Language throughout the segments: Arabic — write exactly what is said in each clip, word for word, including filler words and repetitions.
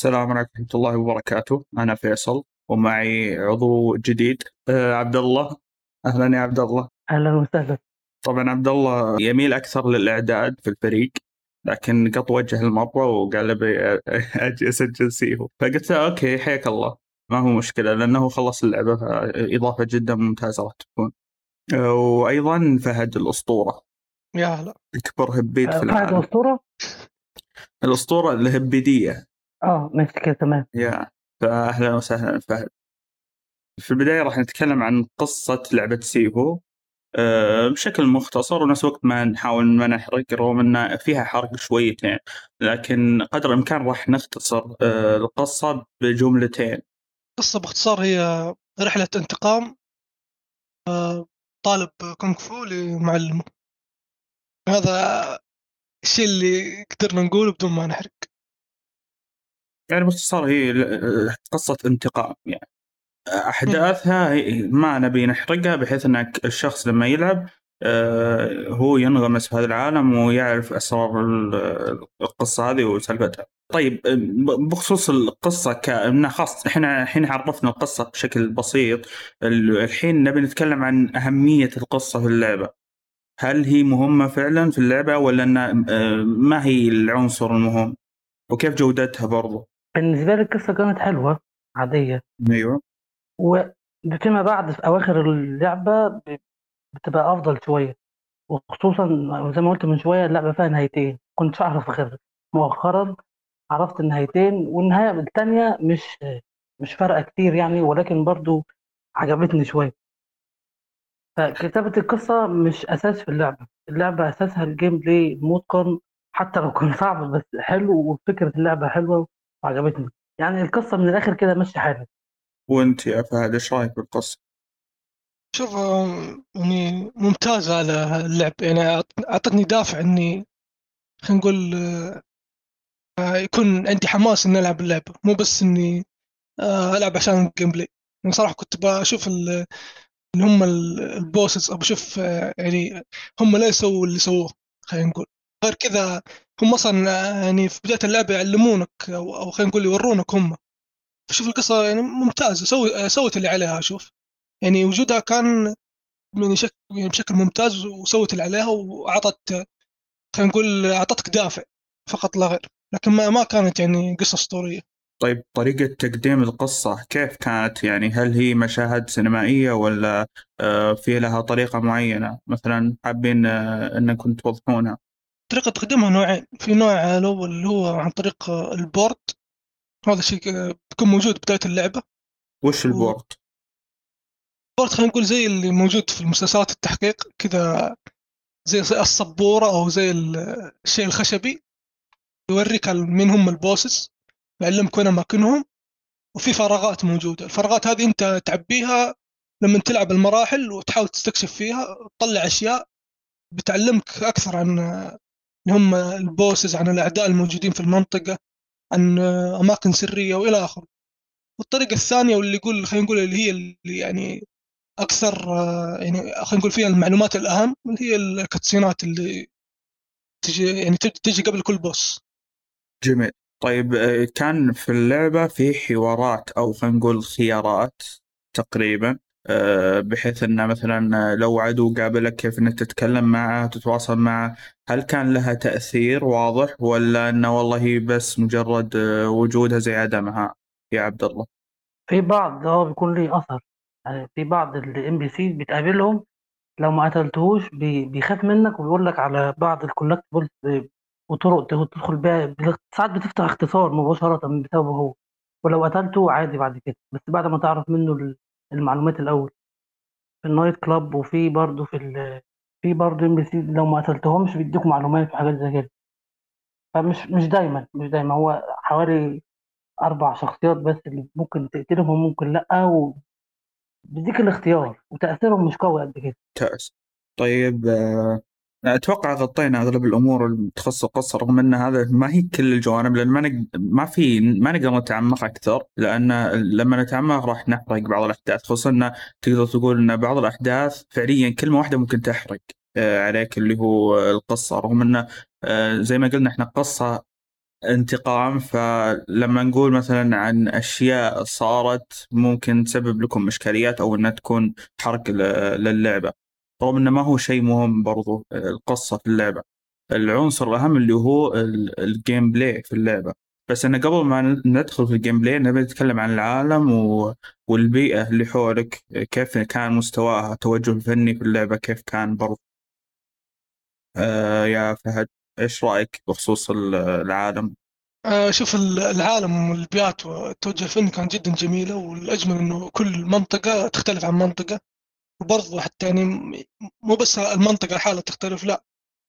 السلام عليكم ورحمة الله وبركاته. أنا فيصل ومعي عضو جديد أه عبد الله. أهلا يا عبد الله. أهلا وسهلا. طبعا عبد الله يميل أكثر للإعداد في الفريق، لكن قط وجه المرة وقال لي بي أجي أسجل سيهو، فقلت له أوكي حياك الله، ما هو مشكلة لأنه خلص اللعبة، إضافة جدا ممتازة راح تكون. أه وأيضا فهد الأسطورة. يا هلا. أكبر هبيد في العالم. فهد الأسطورة؟ الأسطورة الهبيدية. اه نفس كده تمام. يا فأهلا وسهلا فهد. في البداية راح نتكلم عن قصة لعبة سيهو أه بشكل مختصر، ونفس الوقت ما نحاول ما نحرق، رغم أن فيها حرق شويتين، لكن قدر الإمكان راح نختصر أه القصة بجملتين. قصة باختصار هي رحلة انتقام أه طالب كونغ فو لمعلمه. هذا الشيء اللي قدرنا نقوله بدون ما نحرق. يعني باختصار هي قصة انتقام، يعني أحداثها ما نبي نحرقها، بحيث أن الشخص لما يلعب هو ينغمس في هذا العالم ويعرف أسرار القصة هذه وسلفتها. طيب بخصوص القصة كأننا خاص إحنا الحين عرفنا القصة بشكل بسيط، الحين نبي نتكلم عن أهمية القصة في اللعبة. هل هي مهمة فعلا في اللعبة ولا أن ما هي العنصر المهم؟ وكيف جودتها برضو؟ بالنسبة لي القصة كانت حلوة عادية. أيوة. وبتما بعد في أواخر اللعبة بتبقى أفضل شوية، وخصوصا زي ما قلت من شوية اللعبة فيها نهايتين، كنت أعرف غير مؤخرا عرفت النهايتين، والنهاية الثانية مش مش فارقة كتير يعني، ولكن برضو عجبتني شوية. فكتابة القصة مش أساس في اللعبة، اللعبة أساسها الجيم بلاي متقن، حتى لو كان صعب بس حلو، وفكرة اللعبة حلوة وعجبتني. يعني القصة من الآخر كده ماشي حالك. وانت يا فهد ايش رايك بالقصة؟ شوف يعني ممتازة على اللعب، يعني أعطتني دافع إني خلينا نقول يكون عندي حماس إني ألعب اللعبة، مو بس إني ألعب عشان الجيم بلاي. يعني صراحة كنت بشوف ال اللي هم البوسس أبشوف يعني هم لا يسووا اللي سووه، خلينا نقول غير كذا. هم أصلا يعني في بداية اللعبة يعلمونك أو أو خلينا نقول يورونك هم. شوف القصة يعني ممتازة، سو سوت اللي عليها. شوف يعني وجودها كان من شكل يعني بشكل ممتاز، وسوت اللي عليها وعطت خلينا نقول عطتك دافع فقط لا غير، لكن ما ما كانت يعني قصة أسطورية. طيب طريقة تقديم القصة كيف كانت؟ يعني هل هي مشاهد سينمائية ولا في لها طريقة معينة مثلا حابين أنكم توضحونها؟ طريقة تقديمها نوعين، في نوع الأول اللي هو عن طريق البورد، هذا الشيء بيكون موجود بداية اللعبة. وش البورد؟ البورد خلينا نقول زي اللي موجود في المسلسلات التحقيق كذا، زي الصبورة أو زي الشيء الخشبي، يوريك من هم البوسس، يعلمك وين أماكنهم، وفي فراغات موجودة. الفراغات هذه أنت تعبيها لما تلعب المراحل وتحاول تستكشف فيها، تطلع أشياء بتعلمك أكثر عن هم البوسز، عن الأعداء الموجودين في المنطقة، عن أماكن سرية وإلى آخره. والطريقة الثانية واللي يقول خلينا نقول اللي هي اللي يعني أكثر يعني خلينا نقول فيها المعلومات الأهم، اللي هي الكاتسينات اللي تجي يعني تجي قبل كل بوس. جميل. طيب كان في اللعبة في حوارات أو خلينا نقول خيارات تقريبا، بحيث أن مثلا لو عدو قابلك كيف أنك تتكلم معه تتواصل معه، هل كان لها تأثير واضح ولا أنه والله بس مجرد وجودها زي عدمها يا عبد الله؟ في بعض اه بيكون لي أثر، يعني في بعض الام بي سي بتقابلهم لو ما قتلتهوش بيخاف منك ويقول لك على بعض الكولكتبلز وطرق تدخل بها، ساعات بتفتح اختصار مباشرة من بتاعه هو، ولو قتلته عادي بعد كده، بس بعد ما تعرف منه المعلومات الأول. في النايت كلاب وفي برضه في ال في برضه ام بي سي لو ما قتلتهمش بيديكوا معلومات وحاجات زي كده. فمش مش دايما مش دايما هو حوالي أربع شخصيات بس اللي ممكن تقتلهم وممكن لأ، وبيديك الاختيار، وتأثيرهم مش قوي قد كده. تأثير. طيب أتوقع غطينا أغلب الأمور اللي تخص القصة، رغم أن هذا ما هي كل الجوانب، لأن ما نق... ما في ما نقدر نتعمق أكثر، لأن لما نتعمق راح نحرق بعض الأحداث، خصوصا أن تقدر تقول أن بعض الأحداث فعليا كلمة واحدة ممكن تحرق عليك اللي هو القصة، رغم أن زي ما قلنا إحنا قصة انتقام. فلما نقول مثلا عن أشياء صارت ممكن تسبب لكم إشكاليات أو أنها تكون حرق للعبة، رغم أنه ما هو شيء مهم برضو القصة في اللعبة، العنصر الأهم اللي هو الجيم بلاي في اللعبة. بس أنا قبل ما ندخل في الجيم بلاي نبي نتكلم عن العالم و... والبيئة اللي حولك، كيف كان مستواها، توجه الفني في اللعبة كيف كان برضو. آه يا فهد إيش رأيك بخصوص العالم؟ آه شوف العالم والبيئات والتوجه الفني كان جدا جميلة، والأجمل إنه كل منطقة تختلف عن منطقة، وبرضو حتى يعني مو بس المنطقة الحالة تختلف، لا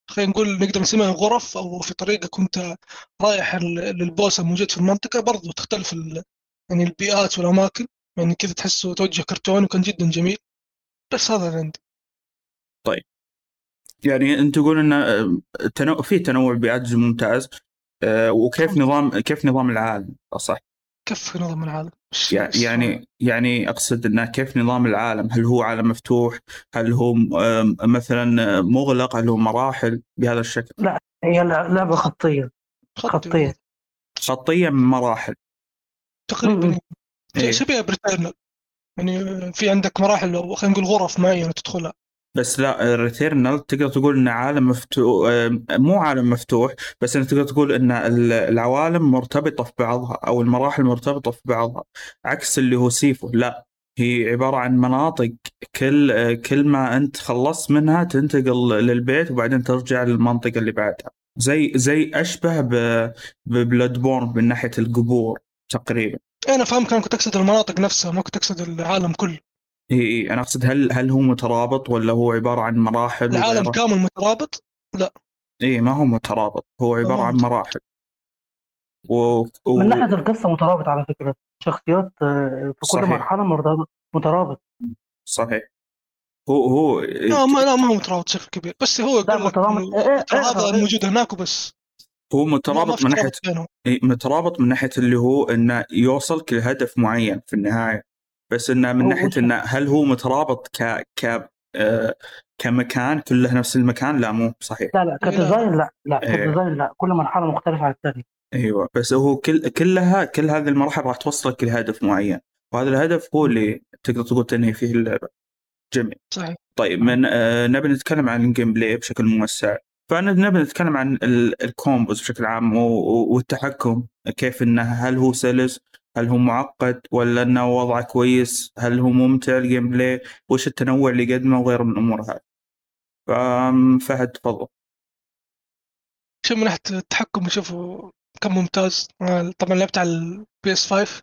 خلينا نقول نقدر نسميها غرف، أو في طريقة كنت رايح للبوس الموجود في المنطقة برضو تختلف يعني البيئات والأماكن، يعني كذا تحسه توجه كرتوني وكان جدا جميل. بس هذا اللي عندي. طيب يعني أنت تقول إن تنوع في تنوع بيئات ممتاز، أه وكيف نظام كيف نظام العالم صح؟ كيف نظام العالم؟ يعني يعني أقصد إنه كيف نظام العالم، هل هو عالم مفتوح، هل هو مثلا مغلق، هل هو مراحل بهذا الشكل؟ لا هي لعبة خطية خطية خطية من مراحل تقريبا شبيهة بريتيرنال، يعني في عندك مراحل أو خلينا نقول غرف معينة تدخلها. بس لا ريتيرنال تقدر تقول إن عالم مفتوح، مو عالم مفتوح بس أنت تقدر تقول إن العوالم مرتبطة في بعضها أو المراحل مرتبطة في بعضها، عكس اللي هو سيفو لا هي عبارة عن مناطق، كل كل ما أنت خلصت منها تنتقل للبيت وبعدين ترجع للمنطقة اللي بعدها، زي زي أشبه ببلودبورن من ناحية القبور تقريبا. أنا فهم كان كنت أقصد المناطق نفسها ما كنت أقصد العالم كله. إيه أنا أقصد هل هل هو مترابط ولا هو عبارة عن مراحل؟ العالم كامل مترابط؟ لا إيه ما هو مترابط، هو عبارة عن مراحل و... و... من ناحية القصة مترابط على فكرة، شخصيات في كل صحيح. مرحلة مرتبط مترابط صحيح. هو هو لا ما لا ما هو مترابط بشكل كبير، بس هو مترابط هذا موجود هناك وبس. هو مترابط من ناحية مترابط من ناحية اللي هو إنه يوصلك لهدف معين في النهاية، بس إنه من ناحية إنه هل هو مترابط ك ك آه كمكان كله نفس المكان؟ لا مو صحيح. لا لا كديزاين لا لا كديزاين لا كل مرحلة مختلفة عن الثانية. أيوة بس هو كل كلها كل هذه المراحل راح توصلك لهدف معين، وهذا الهدف هو اللي تقدر تقول تنهي فيه اللعبة. جميل صحيح. طيب من آه نبي نتكلم عن الجيم بلاي بشكل موسع، فأنا نبي نتكلم عن الكومبوز بشكل عام والتحكم كيف إنه هل هو سلس، هل هو معقد، ولا أنه وضعه كويس، هل هو ممتع الجيم بلاي، وش التنوع اللي قدمه وغيره من الأمور هذه. فهد تفضل. شو من ناحية التحكم شوفوا كم ممتاز، طبعا لعبت على البي اس خمسة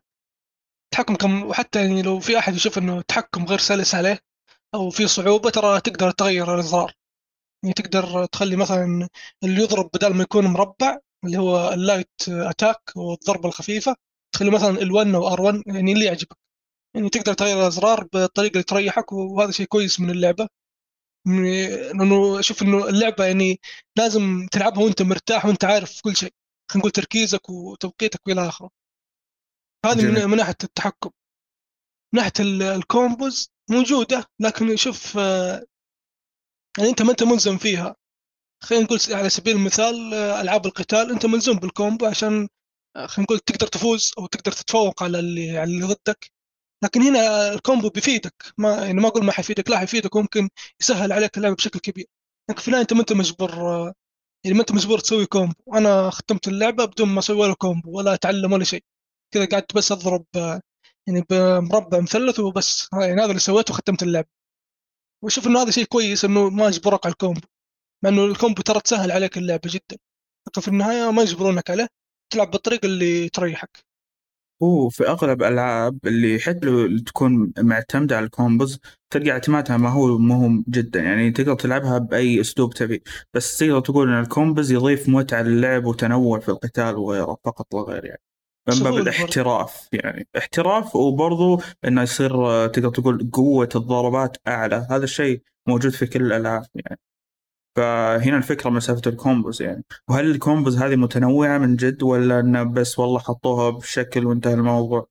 التحكم كم، وحتى يعني لو في أحد يشوف أنه التحكم غير سلس عليه أو في صعوبة، ترى تقدر تغير الإصرار، يعني تقدر تخلي مثلا اللي يضرب بدل ما يكون مربع اللي هو اللايت أتاك والضربة الخفيفة تخلي مثلا ال1 أو ار1، يعني اللي يعجبك، يعني تقدر تغير الأزرار بالطريقة اللي تريحك، وهذا شيء كويس من اللعبة، لأنه شوف إنه اللعبة يعني لازم تلعبها وأنت مرتاح وأنت عارف كل شيء، خلينا نقول تركيزك وتوقيتك وإلى آخره. هذا من ناحية التحكم. من ناحية الكومبوز موجودة لكن شوف يعني أنت ما أنت ملزم فيها، خلينا نقول على سبيل المثال ألعاب القتال أنت ملزم بالكومبو عشان خلينا نقول تقدر تفوز أو تقدر تتفوق على اللي على اللي ضدك، لكن هنا الكومبو بيفيدك، ما يعني ما أقول ما حيفيدك، لا حيفيدك وممكن يسهل عليك اللعب بشكل كبير، لكن في النهاية أنت ما أنت مجبر، يعني ما أنت مجبر تسوي كومبو. أنا ختمت اللعبة بدون ما أسوي ولا كومبو ولا أتعلم ولا شيء، كذا قعدت بس أضرب يعني بمربع مثلث وبس، يعني هذا اللي سويته وختمت اللعبة. وشوف إنه هذا شيء كويس إنه ما يجبرك على الكومبو، مع إنه الكومبو ترى تسهل عليك اللعبة جدا، لكن في النهاية ما يجبرونك عليه، تلعب بالطريقة اللي تريحك. هو في أغلب ألعاب اللي حتى لو تكون معتمدة على الكومبوز تلقى اعتمادها ما هو مهم جدا، يعني تقدر تلعبها بأي أسلوب تبي، بس تقدر تقول إن الكومبوز يضيف متعة للعب وتنوع في القتال وغيره فقط لا غير، يعني من باب الاحتراف، يعني احتراف، وبرضو إنه يصير تقدر تقول قوة الضربات أعلى، هذا الشيء موجود في كل الألعاب يعني. فهنا الفكرة مسافة الكومبوز يعني، وهل الكومبوز هذه متنوعة من جد ولا أنه بس والله حطوها بشكل وانتهى الموضوع؟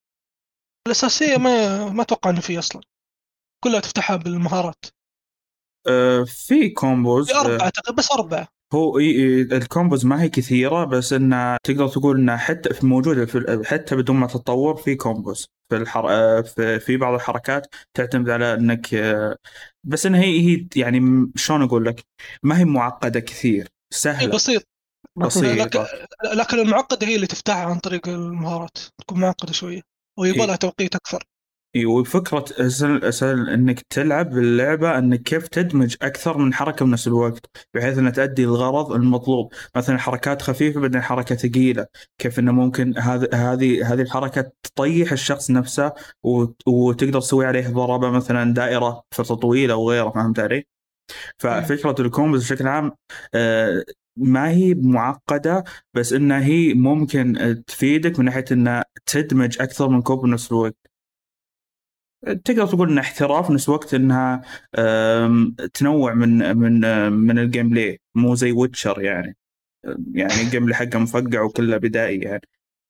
الأساسية ما ما أتوقع أنه فيه أصلا، كلها تفتحها بالمهارات. أه في كومبوز أربعة، بس أربعة هو الكومبوز ما هي كثيرة، بس إنه تقدر تقول إنه حتى في موجودة في حتى بدون ما تتطور في كومبوز في الحر في في بعض الحركات تعتمد على إنك بس إن هي هي يعني شلون أقول لك ما هي معقدة كثير، سهلة بسيط بسيط، لكن المعقدة هي اللي تفتحها عن طريق المهارات، تكون معقدة شوية ويبالها توقيت أكثر. ايوه فكرة أسهل أسهل إنك تلعب اللعبة إنك كيف تدمج أكثر من حركة بنفس الوقت بحيث إنها تؤدي الغرض المطلوب، مثلا حركات خفيفة بدل حركة ثقيلة، كيف إنه ممكن هذه هذه هذه الحركة تطيح الشخص نفسه وتقدر تسوي عليه ضربة مثلا دائرة فترة طويلة وغيره، فهمت علي؟ ففكرة الكومبوز بشكل عام ما هي معقدة، بس إنها هي ممكن تفيدك من ناحية إنها تدمج أكثر من كوب بنفس الوقت. تقدر تقول إن احتراف نفس وقت إنها تنوع من من من الجيم بلاي، مو زي ويتشر يعني يعني الجيم بلاي حقه مفقع وكله بدائي يعني،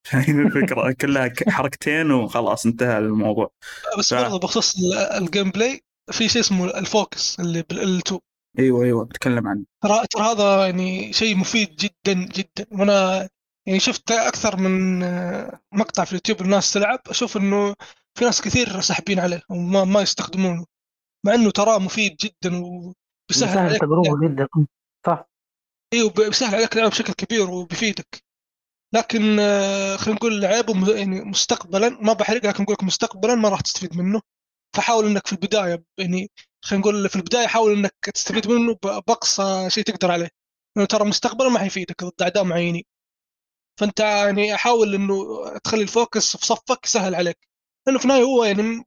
فاهم الفكرة؟ كلها حركتين وخلاص انتهى الموضوع. بس ف... برضه بخصوص الجيم بلاي في شيء اسمه الفوكس اللي بالإل2. أيوة أيوة بتكلم عنه. ترى ترى هذا يعني شيء مفيد جدا جدا، وأنا يعني شفت أكثر من مقطع في اليوتيوب الناس تلعب، أشوف إنه في ناس كثير سحبين عليه وما ما يستخدمونه، مع انه ترى مفيد جدا وبيسهل عليك تجربه جدا. صح ايوه بيسهل عليك اللعب بشكل كبير وبيفيدك، لكن خلينا نقول لعبه يعني مستقبلا ما بحرق، لكن نقول لك مستقبلا ما راح تستفيد منه، فحاول انك في البدايه يعني خلينا نقول في البدايه حاول انك تستفيد منه باقصى شيء تقدر عليه، لانه ترى مستقبلا ما حيفيدك ضد اعداء معينين، فانت يعني احاول انه تخلي الفوكس في صفك سهل عليك، لأنه في نهاية هو يعني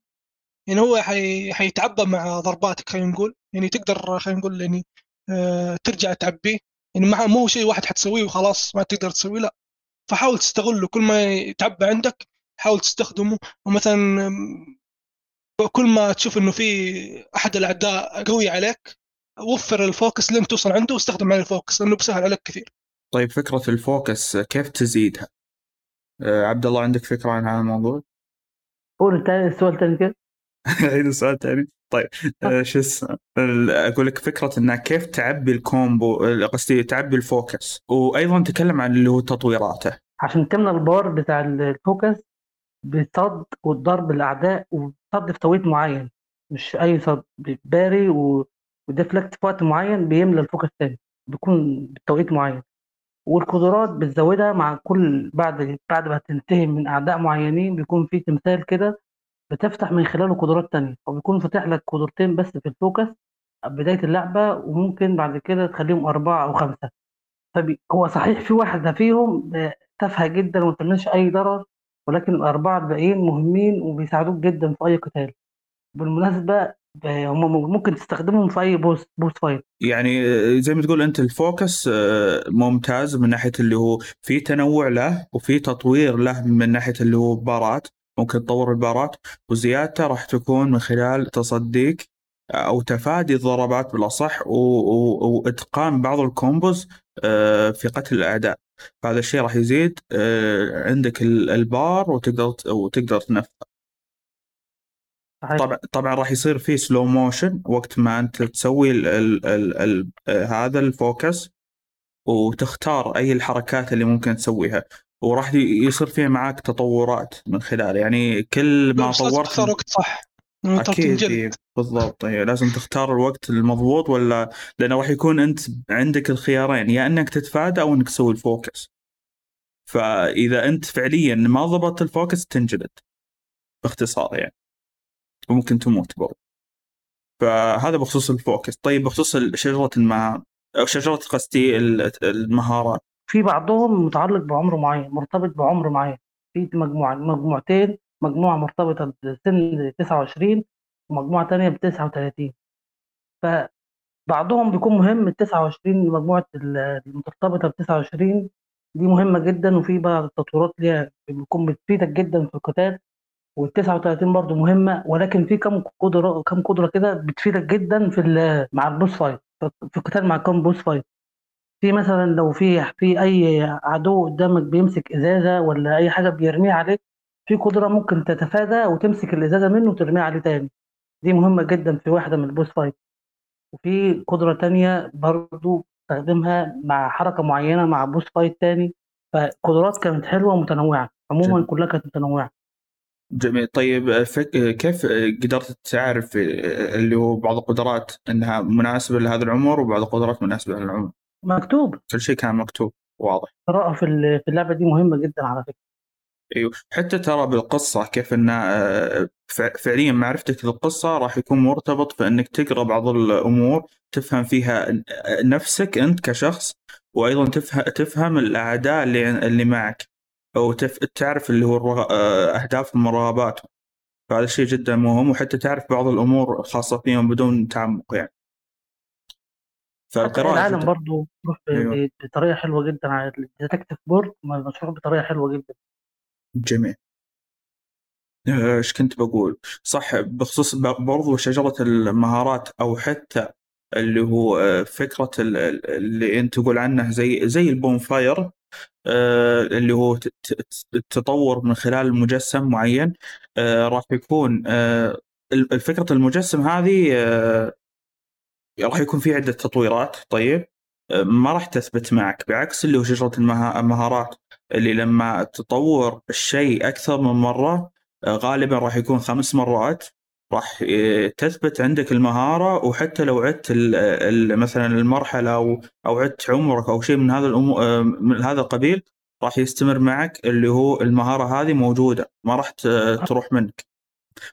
يعني هو حي حيتعبى مع ضرباتك، خلينا نقول يعني تقدر خلينا نقول يعني آه ترجع تعبيه، يعني ما مو شيء واحد حتسويه وخلاص ما تقدر تسويه، لا فحاول تستغله، كل ما يتعبى عندك حاول تستخدمه، ومثلا كل ما تشوف إنه في أحد الأعداء قوي عليك وفر الفوكس لين توصل عنده واستخدم على الفوكس، لأنه بسهل عليك كثير. طيب فكرة الفوكس كيف تزيدها؟ آه عبد الله عندك فكرة عن هذا الموضوع؟ قول التاني السؤال تاني كده عيد السؤال تاني. طيب شو أقول لك فكرة إنها كيف تعبي الكومبو، قصدي تعبي الفوكس، وأيضا تكلم عن اللي هو تطويراته عشان تمن البار بتاع الفوكس بصد والضرب الأعداء، وصد في توقيت معين مش أي صد، باري وديفلكت في وقت معين بيملى الفوكس تاني بيكون بتوقيت معين، والقدرات بتزودها مع كل بعد بعد ما تنتهي من أعداء معينين بيكون في تمثال كده بتفتح من خلاله قدرات تانية، وبيكون فتح لك قدرتين بس في الفوكس بداية اللعبة، وممكن بعد كده تخليهم أربعة أو خمسة. هو صحيح في واحدة فيهم تافهة جدا وما تعملش أي ضرر، ولكن الأربعة الباقيين مهمين وبيساعدوك جدا في أي قتال. بالمناسبة هم ممكن تستخدمهم في أي بوس بوس فايت، يعني زي ما تقول أنت الفوكس ممتاز من ناحية اللي هو في تنوع له وفي تطوير له من ناحية اللي هو بارات، ممكن تطور البارات، وزيادته راح تكون من خلال تصديك أو تفادي الضربات بالأصح، وإتقان بعض الكومبوز في قتل الأعداء، فهذا الشيء راح يزيد عندك البار وتقدر وتقدر تنفذ. طبعا طبعا راح يصير فيه سلو موشن وقت ما انت تسوي ال ال ال ال هذا الفوكس، وتختار اي الحركات اللي ممكن تسويها، وراح يصير فيه معاك تطورات من خلال يعني كل ما طورت وقت صح اكيد بالضبط، يعني لازم تختار الوقت المضبوط، ولا لانه راح يكون انت عندك الخيارين، يا انك تتفادى او انك تسوي الفوكس، فاذا انت فعليا ما ضبطت الفوكس تنجلد باختصار يعني، وممكن تموت برضه. فهذا بخصوص الفوكس. طيب بخصوص شجرة المع... أو شجرة قصدي المهارات، في بعضهم متعلق بعمر معين مرتبط بعمر معين، في مجموعة مجموعتين، مجموعة مرتبطة بسن تسعة وعشرين ومجموعة تانية ب تسعة وثلاثين، فبعضهم بيكون مهم ال تسعة وعشرين، مجموعة المرتبطة ب تسعة وعشرين دي مهمة جدا وفي بعض التطورات ليها بيكون بتفيدك جدا في القتال، والتسعة وثلاثين برضو مهمة، ولكن في كم قدرة كم قدرة كده بتفيدك جدا في مع البوس فايت، في القتال مع كم بوس فايت، في مثلا لو في في أي عدو قدامك بيمسك إزازة ولا أي حاجة بيرميها عليك، في قدرة ممكن تتفادى وتمسك الإزازة منه وترميها عليه تاني، دي مهمة جدا في واحدة من البوس فايت، وفي قدرة تانية برضو تستخدمها مع حركه معينه مع بوس فايت تاني. فقدرات كانت حلوه ومتنوعه عموما، كلها كانت متنوعه. جميل. طيب فك... كيف قدرت تعرف اللي هو بعض القدرات انها مناسبه لهذا العمر وبعض القدرات مناسبه للعمر؟ مكتوب، كل شيء كان مكتوب واضح. القراءه في اللعبه دي مهمه جدا على فكره. ايوه، حتى ترى بالقصه كيف ان فعليا معرفتك للقصه راح يكون مرتبط بانك تقرا بعض الامور، تفهم فيها نفسك انت كشخص، وايضا تفهم الاعداء اللي اللي معك، او تعرف اللي هو اهداف المراهبات. فهذا شيء جدا مهم، وحتى تعرف بعض الامور خاصه فيهم بدون تعمق يعني. فالقراءه العالم برضو أيوة. بطريقه حلوه جدا على الديتكتيف بورد، مشروح بطريقه حلوه جدا. جميل. ايش كنت بقول؟ صح، بخصوص برضو شجرة المهارات، او حتى اللي هو فكرة اللي انت تقول عنه زي زي البونفاير، اللي هو تتطور من خلال مجسم معين. راح يكون الفكرة المجسم هذه راح يكون فيه عدة تطويرات. طيب ما راح تثبت معك، بعكس اللي هو شجرة المهارات اللي لما تطور الشيء أكثر من مرة غالباً راح يكون خمس مرات راح تثبت عندك المهارة. وحتى لو عدت مثلاً المرحلة أو أو عدت عمرك أو شيء من هذا الأمور من هذا القبيل، راح يستمر معك اللي هو المهارة هذه موجودة، ما راح تروح منك.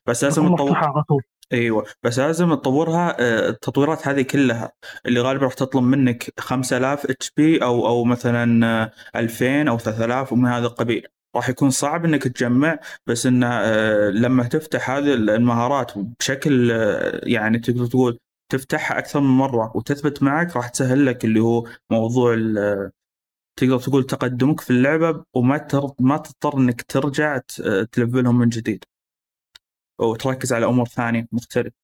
بس لازم تطورها. أيوة، بس لازم تطورها. التطويرات هذه كلها اللي غالبا راح تطلب منك خمسة آلاف اتش بي أو أو مثلا ألفين أو ثلاثة آلاف ومن هذا القبيل، راح يكون صعب إنك تجمع. بس إنه لما تفتح هذه المهارات بشكل يعني تقدر تقول تفتحها أكثر من مرة وتثبت معك، راح تسهل لك اللي هو موضوع تقدر تقول تقدمك في اللعبة، وما ما تضطر إنك ترجع تلفلهم من جديد وتركز على أمور ثانية مختلفة.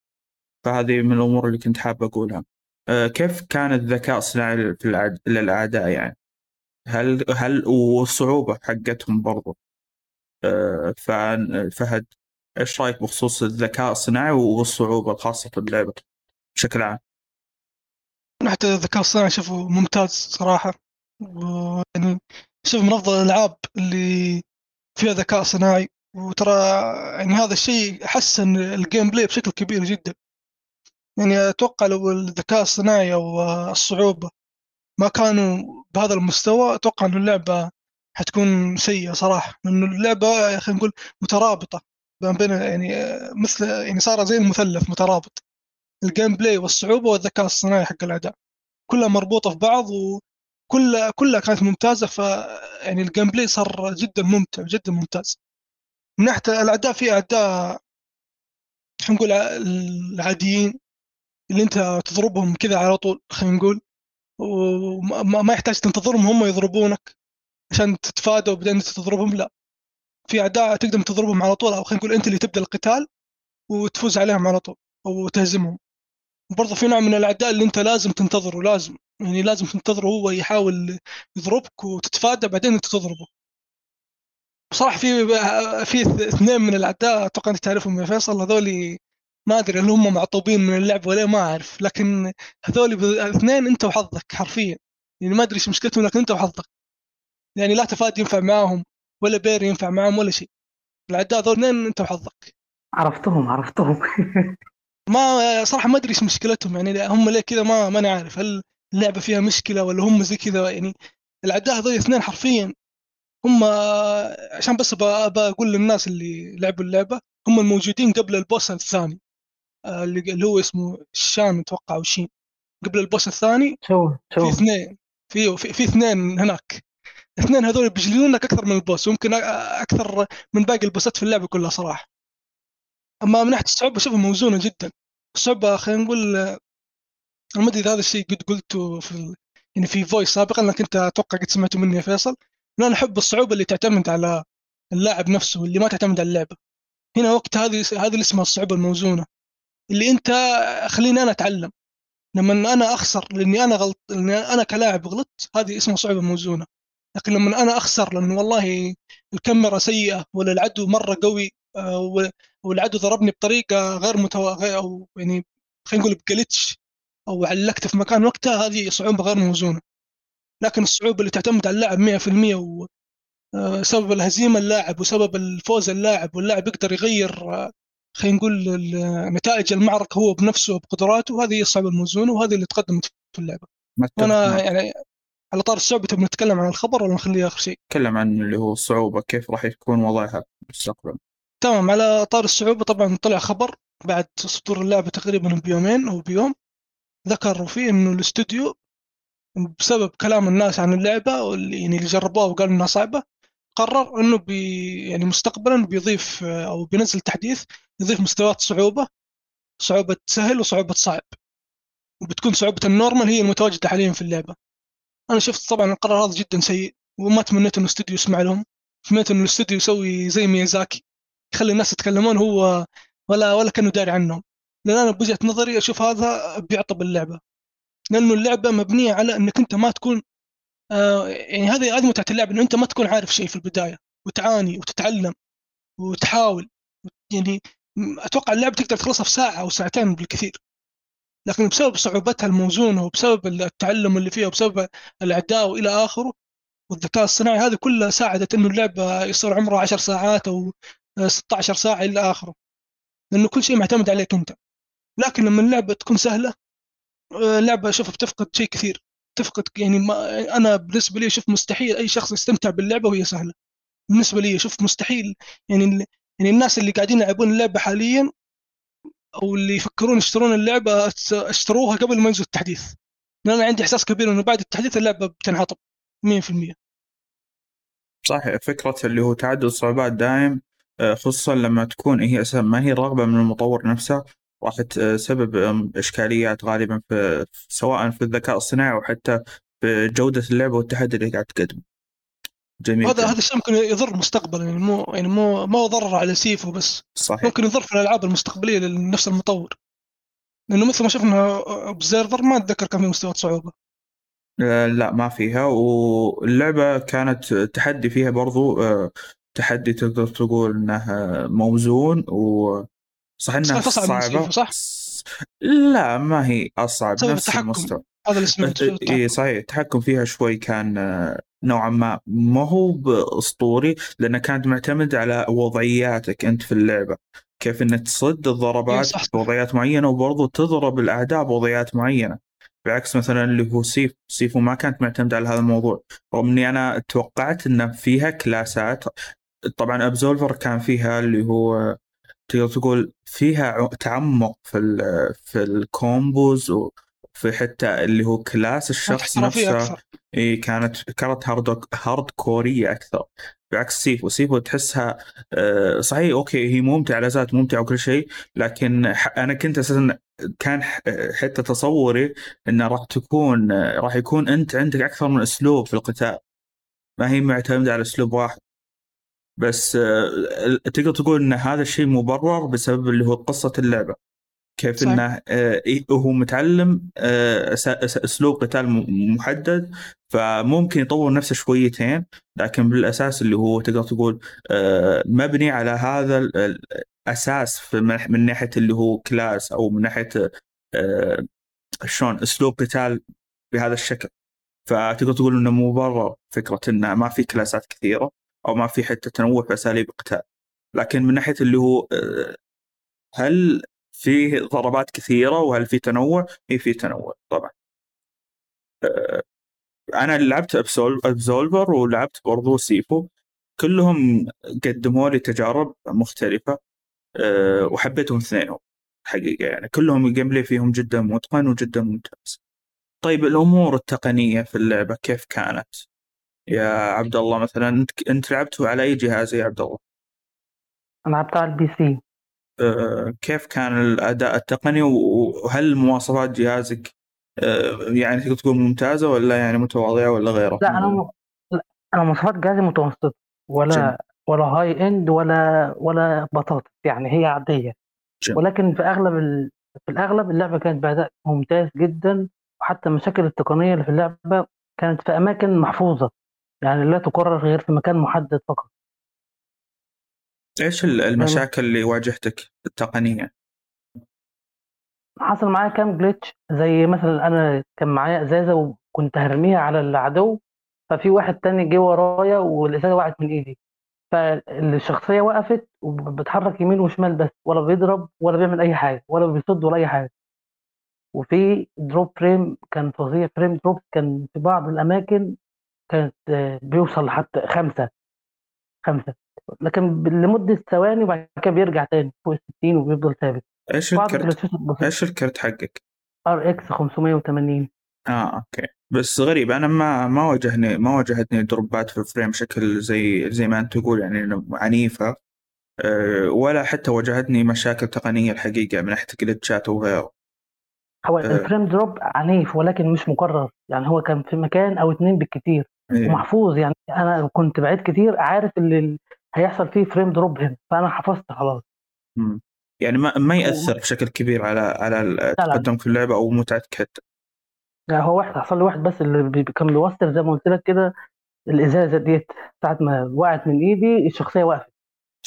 فهذه من الأمور اللي كنت حابة أقولها. أه كيف كان الذكاء الصناعي في للأعداء يعني؟ هل هل والصعوبة حقتهم برضو؟ أه فهد، إيش رأيك بخصوص الذكاء الصناعي والصعوبة الخاصة في اللعبة بشكل عام؟ حتى الذكاء الصناعي شوفه ممتاز صراحة، ويعني شوف من أفضل الألعاب اللي فيها ذكاء صناعي. وترى يعني هذا الشيء حسن الجيم بلاي بشكل كبير جدا. يعني أتوقع لو الذكاء الصناعي أو الصعوبة ما كانوا بهذا المستوى، أتوقع إنه اللعبة هتكون سيئة صراحة. لأنه اللعبة خلينا نقول مترابطة بين يعني مثل يعني صار زي المثلث مترابط، الجيم بلاي والصعوبة والذكاء الصناعي حق الأعداء، كلها مربوطة في بعض، وكلها كلها كانت ممتازة. ف يعني الجيم بلاي صار جدا ممتع جدا ممتاز. من ناحية الأعداء، في أعداء خلينا نقول العاديين اللي أنت تضربهم كذا على طول، خلينا نقول وما يحتاج تنتظرهم هم يضربونك عشان تتفادى وبعدين تضربهم. لا، في أعداء تقدر تضربهم على طول، أو خلينا نقول أنت اللي تبدأ القتال وتفوز عليهم على طول أو تهزمهم. وبرضه في نوع من الأعداء اللي أنت لازم تنتظره، لازم يعني لازم تنتظره هو يحاول يضربك وتتفادى بعدين أنت تضربه. بصراحة في في اثنين من الأعداء أتوقع أنت تعرفهم يا فيصل، هذولي ما أدري هل هم معطوبين من اللعب ولا ما أعرف، لكن هذولي اثنين أنت وحظك حرفيا. يعني ما أدري إيش مشكلتهم، لكن أنت وحظك. يعني لا تفادي ينفع معهم ولا بير ينفع معهم ولا شيء. الأعداء هذول اثنين أنت وحظك. عرفتهم عرفتهم ما صراحة ما أدري إيش مشكلتهم، يعني هم ليه كذا ما ما نعرف، هل اللعبة فيها مشكلة ولا هم زي كذا. يعني الأعداء هذول اثنين حرفيا هم، عشان بس بقول للناس اللي لعبوا اللعبة، هم الموجودين قبل البوس الثاني اللي هو اسمه الشام متوقع أو شين. قبل البوس الثاني شو شو. في اثنين في في اثنين هناك، اثنين هذول بيجلونك أكثر من البوس، وممكن أكثر من باقي البوسات في اللعبة كلها صراحة. أما من ناحية الصعوبة شوفها موزونة جدا. الصعوبة خلينا نقول ما أدري إذا هذا الشيء قد قلته في ال... يعني في فويس سابقا، لكن أنت أتوقع قد سمعته مني يا فيصل. أنا أحب الصعوبة اللي تعتمد على اللاعب نفسه واللي ما تعتمد على اللعبة. هنا وقت هذه هذه اللي اسمها الصعوبة الموزونة، اللي أنت خليني أنا أتعلم لما أنا أخسر لأني أنا غلط، لأني أنا كلاعب غلطت، هذه اسمها صعوبة موزونة. لكن لما أنا أخسر لأن والله الكاميرا سيئة ولا العدو مرة قوي والعدو ضربني بطريقة غير متوقعة، أو يعني خلينا نقول بجلتش أو علقت في مكان وقتها، هذه صعوبة غير موزونة. لكن الصعوبة اللي تعتمد على اللاعب مئة في المئة وسبب الهزيمة اللاعب وسبب الفوز اللاعب، واللاعب يقدر يغير خلينا نقول نتائج المعركة هو بنفسه بقدراته، هذه الصعوبة الموزونة وهذه اللي تقدمت في اللعبة. وأنا يعني على طار الصعوبة بنتكلم عن الخبر ولا نخليه آخر شيء؟ نتكلم عن اللي هو الصعوبة كيف راح يكون وضعها بالمستقبل. تمام. على طار الصعوبة طبعا طلع خبر بعد صدور اللعبة تقريبا بيومين أو بيوم، ذكروا فيه إنه الاستوديو بسبب كلام الناس عن اللعبة واللي يعني اللي جربوها وقالوا إنها صعبة، قرر إنه بي يعني مستقبلا بيضيف أو بينزل تحديث يضيف مستويات صعوبة، صعوبة سهل وصعوبة صعب، وبتكون صعوبة النورمال هي المتواجدة حاليا في اللعبة. أنا شفت طبعا القرار هذا جدا سيء، وما تمنيت إنه الاستوديو يسمع لهم، تمنيت إنه الاستوديو يسوي زي ميازاكي يخلي الناس يتكلمون هو ولا ولا كانوا داري عنهم. لأن أنا بوجهة نظري أشوف هذا بيعطب اللعبة، لأنه اللعبة مبنية على أنك أنت ما تكون آه يعني هذه هذه متعة اللعبة، أنه أنت ما تكون عارف شيء في البداية وتعاني وتتعلم وتحاول. يعني أتوقع اللعبة تقدر تخلصها في ساعة أو ساعتين بالكثير، لكن بسبب صعوبتها الموزونة وبسبب التعلم اللي فيها وبسبب الأعداء وإلى آخره والذكاء الصناعي، هذه كلها ساعدت أنه اللعبة يصير عمرها عشر ساعات أو ستة عشر ساعة إلى آخره، لأنه كل شيء معتمد عليك أنت. لكن لما اللعبة تكون سهلة، اللعبة شوف بتفقد شيء كثير، تفقد يعني ما أنا بالنسبة لي شوف مستحيل أي شخص يستمتع باللعبة وهي سهلة. بالنسبة لي شوف مستحيل يعني يعني الناس اللي قاعدين يلعبون اللعبة حاليا أو اللي يفكرون يشترون اللعبة اشتروها قبل ما ينزل التحديث، لأن أنا عندي إحساس كبير إنه بعد التحديث اللعبة بتنحطم مئة في المئة. صحيح، فكرة اللي هو تعدد صعوبات دائم، خصوصا لما تكون هي أساسا ما هي رغبة من المطور نفسه، راح تسبب إشكاليات غالبا في سواء في الذكاء الصناعي وحتى في جودة اللعبة والتحدي اللي قاعد تقدمه. جميل. هذا هذا الشيء ممكن يضر مستقبلا، يعني مو يعني مو ما ضرر على سيفو بس. صحيح. ممكن يضر في الألعاب المستقبلية لنفس المطور، لأنه مثل ما شفنا Absolver ما أتذكر كان في مستوى صعوبة. لا ما فيها، واللعبة كانت تحدي فيها برضو تحدي تقدر تقول إنها موزون و. صح إنها صعبة. صح؟ لا ما هي أصعب نفس المستوى. هذا اللي سمعته. إيه صحيح، التحكم فيها شوي كان نوعا ما ما هو أسطوري، لأنه كانت معتمد على وضعياتك أنت في اللعبة، كيف إنك تصد الضربات بوضعيات معينة وبرضو تضرب الأعداء بوضعيات معينة، بعكس مثلا اللي هو سيف سيفو ما كانت معتمدة على هذا الموضوع، رغم إني أنا توقعت إن فيها كلاسات. طبعا Absolver كان فيها اللي هو تقدر تقول فيها تعمق في ال في الكومبوز وفي حتى اللي هو كلاس الشخص نفسه. إيه كانت كانت هارد هارد كورية أكثر، بعكس سيفو سيفو تحسها أه صحيح أوكي هي ممتعة لازات ممتعة وكل شيء، لكن أنا كنت أساسا كان حتى تصوري إنه راح تكون راح يكون أنت عندك أكثر من أسلوب في القتال، ما هي معتمدة على أسلوب واحد بس. تقدر تقول ان هذا الشيء مبرر بسبب اللي هو قصه اللعبه، كيف صحيح. انه هو متعلم اسلوب قتال محدد، فممكن يطور نفسه شويتين، لكن بالاساس اللي هو تقدر تقول مبني على هذا الاساس من ناحيه اللي هو كلاس او من ناحيه شلون اسلوب قتال بهذا الشكل. فتقدر تقول انه مبرر فكره انه ما في كلاسات كثيره أو ما في حتى تنوع في أساليب القتال، لكن من ناحية اللي هو هل فيه ضربات كثيرة وهل فيه تنوع؟ إيه فيه تنوع طبعا. أنا لعبت Absolver ولعبت برضو سيفو، كلهم قدموا لي تجارب مختلفة وحبيتهم اثنينهم حقيقة، يعني كلهم الجيمبلاي فيهم جدا متقن وجدا ممتاز. طيب الأمور التقنية في اللعبة كيف كانت؟ يا عبد الله مثلا انت انت لعبته على اي جهاز يا عبد الله؟ انا لعبته على البي سي. أه كيف كان الاداء التقني، وهل مواصفات جهازك أه يعني تقدر تكون ممتازه ولا يعني متواضعه ولا غيره؟ لا انا م... انا مواصفات جهازي متوسطه ولا جميل. ولا هاي اند ولا ولا بطاطس، يعني هي عاديه جميل. ولكن في اغلب ال... في الاغلب اللعبه كانت باداء ممتاز جدا، وحتى المشاكل التقنيه اللي في اللعبه كانت في اماكن محفوظه، يعني لا تكرر غير في مكان محدد فقط. إيش المشاكل اللي واجهتك التقنية؟ حصل معايا كام جليتش، زي مثلا انا كان معايا ازازه وكنت هرميها على العدو، ففي واحد تاني جه ورايا والازازه وقعت من ايدي، فالشخصيه وقفت وبتحرك يمين وشمال بس، ولا بيضرب ولا بيعمل اي حاجه ولا بيصد ولا اي حاجه. وفي دروب فريم كان فظيع، فريم دروب كان في بعض الاماكن كانت آه، بيوصل حتى خمسة خمسة، لكن لمدة ثواني، وبعد كده بيرجع تاني فوق الستين وبيفضل ثابت. ايش الكارت ايش الكارت حقك؟ ار اكس خمسمية وتمانين. اه اوكي، بس غريب انا ما ما واجهني ما واجهتني ضربات في الفريم بشكل زي زي ما انت تقول يعني عنيفة، أه ولا حتى واجهتني مشاكل تقنية الحقيقة من ناحية الجلتشات وغيره. هو الفريم دروب عنيف ولكن مش مكرر، يعني هو كان في مكان او اتنين بالكتير ومحفوظ، يعني انا كنت بعيد كتير عارف اللي هيحصل فيه فريم دروب هنا، فانا حفظت خلاص. امم يعني ما ما يأثر بشكل كبير على على تقدمك في اللعبة او متعتك حتى. يعني هو واحد حصل لي واحد بس اللي كان بيوصل زي ما قلت لك كده، الازازة ديت ساعة ما وقعت من ايدي الشخصية وقفت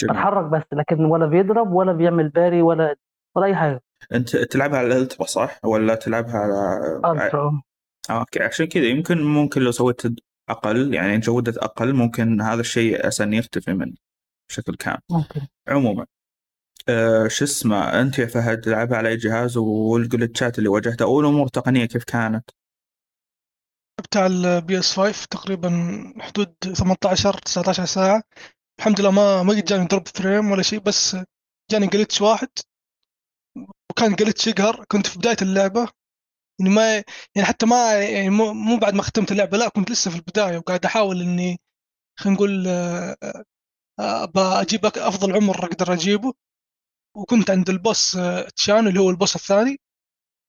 بتحرك بس، لكن ولا بيضرب ولا بيعمل باري ولا ولا اي حاجة. انت تلعبها على الالترا صح ولا تلعبها على الترا؟ اه اوكي، عشان كذا يمكن ممكن لو سويت اقل يعني جودة اقل ممكن هذا الشيء اصلا يختفي منه بشكل كامل. ممكن. عموما آه شو اسمه، انت يا فهد تلعبها على اي جهاز، والجلتشات اللي واجهتها اول امور تقنية كيف كانت؟ بتاع البي اس خمسة تقريبا حدود ثمانية عشر تسعة عشر ساعة، الحمد لله ما ما جاني ضرب فريم ولا شيء، بس جاني جلتش واحد وكان جلتش يقهر. كنت في بداية اللعبة يعني ما يعني حتى ما يعني مو مو بعد ما ختمت اللعبة، لا كنت لسه في البداية وقاعد أحاول إني خلينا نقول بأجيب أفضل عمر أقدر أجيبه، وكنت عند البوس تشان اللي هو البوس الثاني،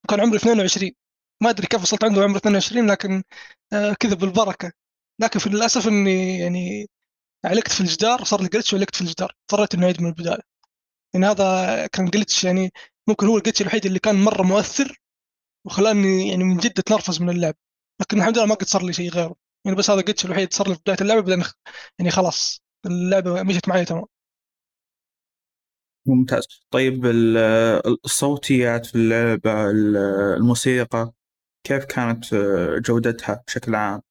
وكان عمري اثنين وعشرين، ما أدري كيف وصلت عنده عمري اثنين وعشرين، لكن كذا بالبركة. لكن في للأسف إني يعني علقت في الجدار، صار لي جلتش وعلقت في الجدار، اضطريت إني أعيد من البداية. يعني هذا كان جلتش يعني ممكن هو الجلتش الوحيد اللي كان مرة مؤثر وخلاني يعني من جد اتنرفز من اللعب، لكن الحمد لله ما قد صار لي شيء غيره يعني، بس هذا الجلتش الوحيد صار لي في بداية اللعبة، بدأ يعني خلاص اللعبة مشيت معي تمام. ممتاز. طيب الصوتيات في اللعبة، الموسيقى كيف كانت جودتها بشكل عام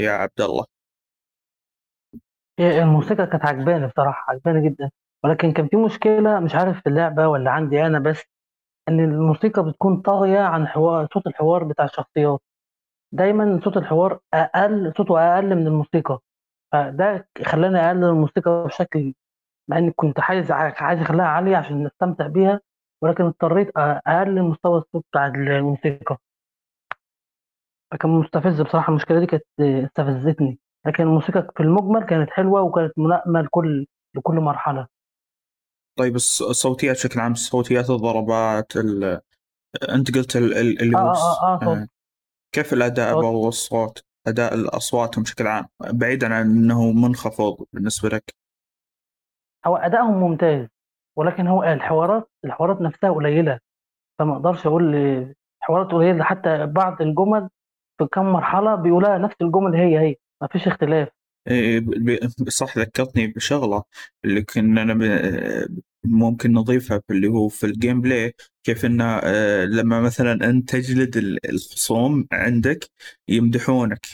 يا عبد الله؟ الموسيقى كانت عجباني بصراحة، عجباني جدا، ولكن كان في مشكلة مش عارف في اللعبة ولا عندي أنا بس، أن الموسيقى بتكون طاغية عن حوار صوت الحوار بتاع الشخصيات، دايما صوت الحوار أقل، صوته أقل من الموسيقى، فده خلاني أقلل الموسيقى بشكل، مع أني كنت عايز عايز أخليها عالية عشان نستمتع بيها، ولكن اضطريت أقلل مستوى الصوت بتاع الموسيقى، فكان مستفز بصراحة. المشكلة دي كانت استفزتني، لكن الموسيقى في المجمل كانت حلوة وكانت ملائمة لكل لكل مرحلة. طيب الصوتيات بشكل عام، صوتيات الضربات ال... انت قلت ال... اللي آه آه آه آه. كيف الأداء والصوت، أداء الأصوات بشكل عام بعيدا عن أنه منخفض بالنسبة لك؟ هو أدائهم ممتاز، ولكن هو الحوارات الحوارات نفسها قليلة، فما أقدرش أقول الحوارات قليلة، حتى بعض الجمل في كم مرحلة بيقولها نفس الجمل، هي هي ما فيش اختلاف. صح، ذكرتني بشغلة اللي كنا ممكن نضيفها في اللي هو في الجيم بلاي، كيف إنه لما مثلا أنت تجلد الخصوم عندك يمدحونك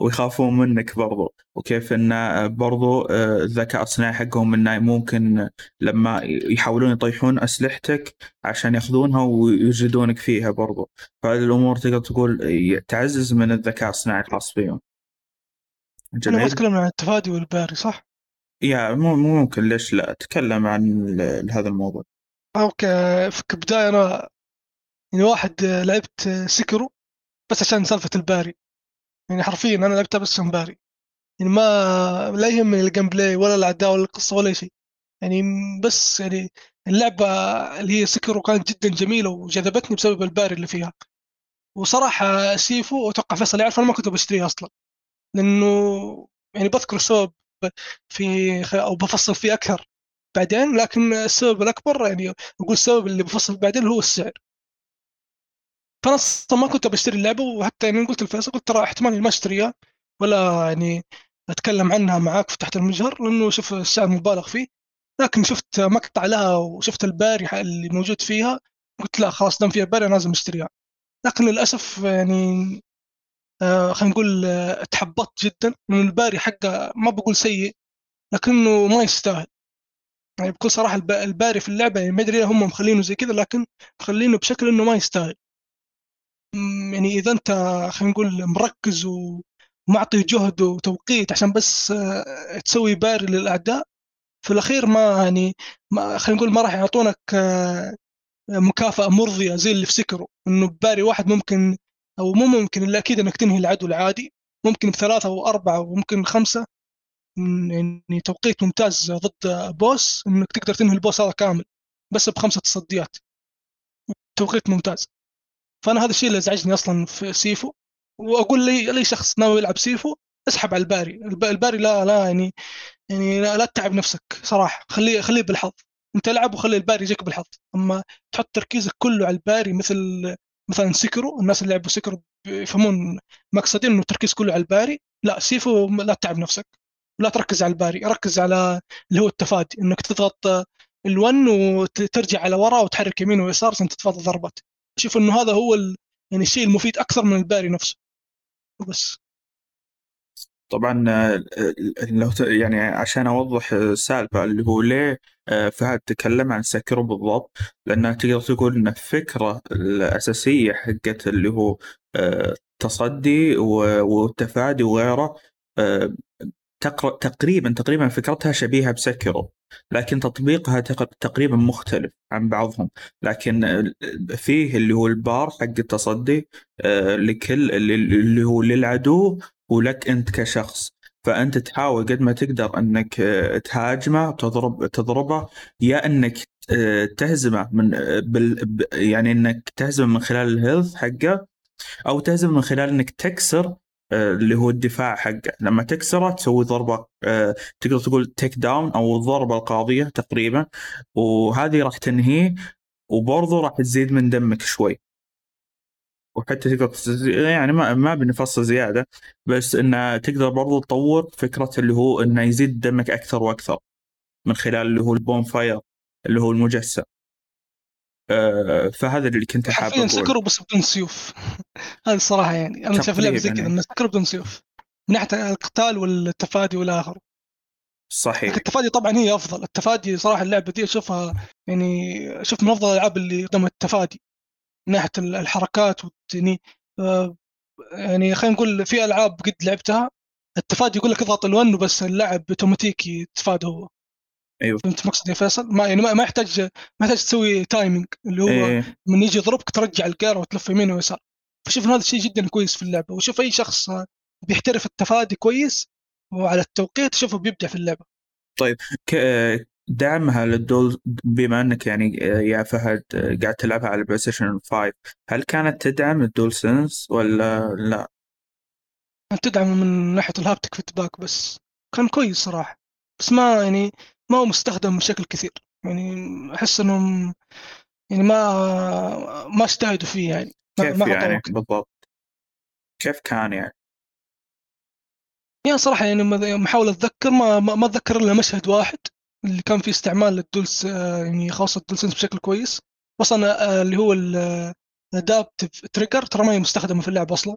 ويخافون منك برضو، وكيف إنه برضو الذكاء الصناعي حقهم إنه ممكن لما يحاولون يطيحون أسلحتك عشان يأخذونها ويجلدونك فيها برضو، فهذه الأمور تقدر تقول تعزز من الذكاء الصناعي الخاص بهم. أنا ما أتكلم عن التفادي والباري صح؟ يا مو ممكن ليش لا أتكلم عن هذا الموضوع. أوكي، في البداية أنا يعني واحد لعبت سيكرو بس عشان سالفة الباري، يعني حرفيا أنا لعبتها بس عشان باري، يعني ما لا يهمني الجيم بلاي ولا الأعداء ولا القصة ولا شيء، يعني بس يعني اللعبة اللي هي سيكرو كانت جدا جميلة وجذبتني بسبب الباري اللي فيها. وصراحة سيفو أتوقع فيصل يعرف أنا ما كنت بشتريه أصلا، لأنه يعني بذكر السبب في أو بفصل فيه أكثر بعدين، لكن السبب الأكبر يعني أقول السبب اللي بفصل بعدين هو السعر. فأنا أصلا ما كنت بشتري اللعبة، وحتى يعني قلت الفيصل قلت ترى احتمال ما أشتريها ولا يعني أتكلم عنها معاك في تحت المجهر، لأنه شوف السعر مبالغ فيه، لكن شفت مقطع لها وشفت الباري اللي موجود فيها قلت لا خلاص دام فيها بالي لازم اشتريها، لكن للاسف يعني آه خلينا نقول آه تحبطت جدا من الباري حقه. ما بقول سيء لكنه ما يستاهل يعني، بكل صراحه الب... الباري في اللعبه يعني ما ادري هم مخلينه زي كذا، لكن مخلينه بشكل انه ما يستاهل. يعني اذا انت خلينا نقول مركز ومعطي جهد وتوقيت عشان بس آه تسوي باري للاعداء، في الاخير ما يعني ما خلينا نقول ما راح يعطونك آه مكافأة مرضية زي اللي في سكرو، انه بباري واحد ممكن او مو ممكن الا اكيد انك تنهي العدو العادي، ممكن بثلاثة او اربعة وممكن خمسة يعني توقيت ممتاز ضد بوس انك تقدر تنهي البوس هذا كامل بس بخمسة تصديات، توقيت ممتاز. فانا هذا الشيء اللي ازعجني اصلا في سيفو، واقول لي لي شخص ناوي يلعب سيفو اسحب على الباري. الباري لا لا يعني يعني لا, لا تتعب نفسك صراحة، خليه خليه بالحظ، انت العب وخلي الباري يجيك بالحظ. اما تحط تركيزك كله على الباري مثل مثلا سيكرو، الناس اللي لعبوا سيكرو يفهمون مقصدين انه التركيز كله على الباري. لا سيفو لا تتعب نفسك ولا تركز على الباري، ركز على اللي هو التفادي، انك تضغط الون وترجع على وراء وتحرك يمين ويسار عشان تتفادى ضربات. شوف انه هذا هو ال... يعني الشيء المفيد اكثر من الباري نفسه. وبس طبعا لو يعني عشان اوضح السالفه اللي هو ليه فهد تكلم عن ساكيرو بالضبط، لانها تقدر تقول ان الفكره الاساسيه حقت اللي هو التصدي والتفادي وغيره تقريبا تقريبا فكرتها شبيهه بساكيرو، لكن تطبيقها تقريبا مختلف عن بعضهم. لكن فيه اللي هو البار حق التصدي لكل اللي هو للعدو ولك أنت كشخص، فأنت تحاول قد ما تقدر أنك تهاجمه تضرب تضربه، يا أنك تهزمه من بال يعني أنك تهزمه من خلال الهيلث حقه، أو تهزمه من خلال أنك تكسر اللي هو الدفاع حقه. لما تكسره تسوي ضربة تقدر تقول تيك داون أو الضربة القاضية تقريبا، وهذه راح تنهيه وبرضه راح تزيد من دمك شوي، وحتى تقدر يعني ما ما بنفصل زيادة، بس إنه تقدر برضو تطور فكرة اللي هو إنه يزيد دمك أكثر وأكثر من خلال اللي هو البون فاير اللي هو المجسم. آه فهذا اللي كنت حابب أقوله. سكروا بس بدون سيوف. هذا الصراحة يعني أنا شايف لعبة زي كذا، إنه سكروا بدون سيوف من ناحية القتال والتفادي والآخر. صحيح. التفادي طبعًا هي أفضل. التفادي صراحة اللعبة دي أشوفها يعني أشوف من أفضل الألعاب اللي ضمن التفادي. ناحية الحركات يعني آه يعني خلينا نقول في ألعاب قد لعبتها التفادي يقول لك اضغط الون وبس اللاعب اوتوماتيكي يتفادى هو. ايوه فهمت مقصد يا فيصل، ما يعني ما يحتاج ما يحتاج تسوي تايمينج اللي هو أيه. من يجي يضربك ترجع القاره وتلف يمين ويسار. فشوف هذا الشيء جدا كويس في اللعبة، وشوف اي شخص بيحترف التفادي كويس وعلى التوقيت شوفه بيبدع في اللعبة. طيب ك... دعمها للدول بما أنك يعني يا فهد قاعد تلعبها على بلايستيشن خمسة، هل كانت تدعم الدول سنس ولا لا؟ تدعم من ناحية الهابتك فيدباك بس كان كويس صراحة، بس ما يعني ما هو مستخدم بشكل كثير يعني، أحس أنهم يعني ما ما اجتهدوا فيه يعني. كيف ما يعني بالضبط كيف كان يعني؟ يعني صراحة يعني محاولة أتذكر ما ما أتذكر إلا مشهد واحد اللي كان في استعمال للدولس يعني خاصة الدولسنس بشكل كويس. أصلا اللي هو الادابتيف تريجر ترى ما هي مستخدمة في اللعبة أصلا،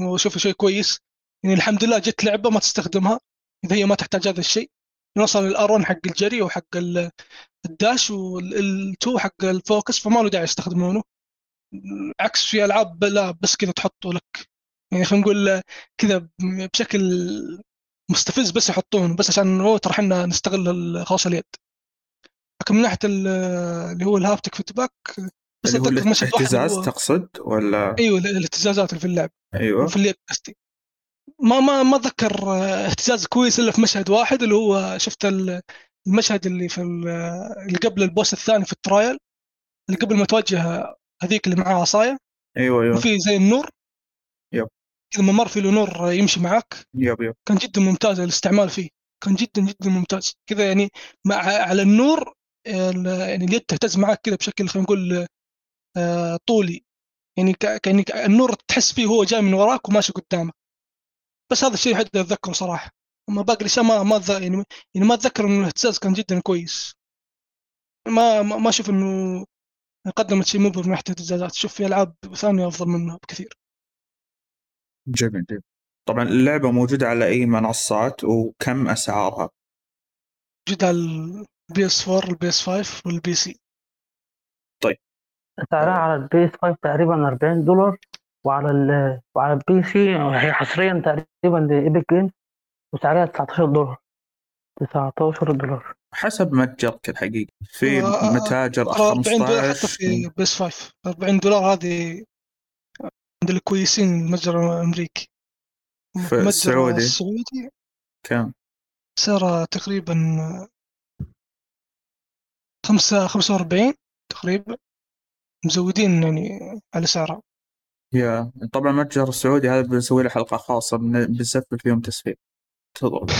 وشوفه شيء كويس يعني الحمد لله جت لعبة ما تستخدمها إذا هي ما تحتاج هذا الشيء. نوصل الأرون حق الجري وحق الداش والتو حق الفوكس، فما له داعي يستخدمونه، عكس في ألعاب لا بس كذا تحطه لك يعني خلينا نقول كذا بشكل مستفز بس يحطون بس عشان هو ترى احنا نستغل خاصة اليد. لكن من ناحية اللي هو الهابتك فيدباك بس الاهتزاز هو... تقصد ولا؟ ايوه الاهتزازات اللي في اللعب. ايوه في اليد قصدي. ما ما ما اتذكر اهتزاز كويس الا في مشهد واحد اللي هو شفت المشهد اللي في اللي قبل البوس الثاني في الترايل اللي قبل ما تواجه هذيك اللي معاها عصايه. ايوه ايوه في زي النور كذا ممر في لونور يمشي معك. يب يب. كان جدا ممتاز الاستعمال فيه، كان جدا جدا ممتاز كذا يعني مع على النور يعني اليد تهتز معك كذا بشكل خلينا نقول طولي يعني كأن النور تحس فيه هو جاي من وراك وماشي قدامك. بس هذا الشيء حد أتذكره صراحة، أما باقي الأشياء ما ما يعني يعني ما أتذكر إنه الاهتزاز كان جدا كويس. ما ما أشوف إنه قدمت شيء مبهر من ناحيه الابتزازات، تشوف في العاب ثانيه افضل منها بكثير. جميل جميل. طبعا اللعبه موجوده على اي منصات وكم اسعارها؟ موجوده على البي اس أربعة والبي اس خمسة والبي سي. طيب اسعارها على البي اس خمسة تقريبا أربعين دولار، وعلى ال وعلى البي سي هي حصريا تقريبا لإيبك جيمز وسعرها تسعة عشر دولار. تسعة عشر دولار حسب متجرك الحقيقي، في متاجر خمسة عشر حتى في بي اس خمسة أربعين دولار. هذه عند الكويسين المتجر الامريكي. في السعودي السعودي كم سعره؟ تقريبا خمسة وأربعين تقريبا، مزودين يعني على سعره. يا طبعا متجر السعودي هذا بنسوي له حلقه خاصه، بنسفل فيهم تسفيل تضرب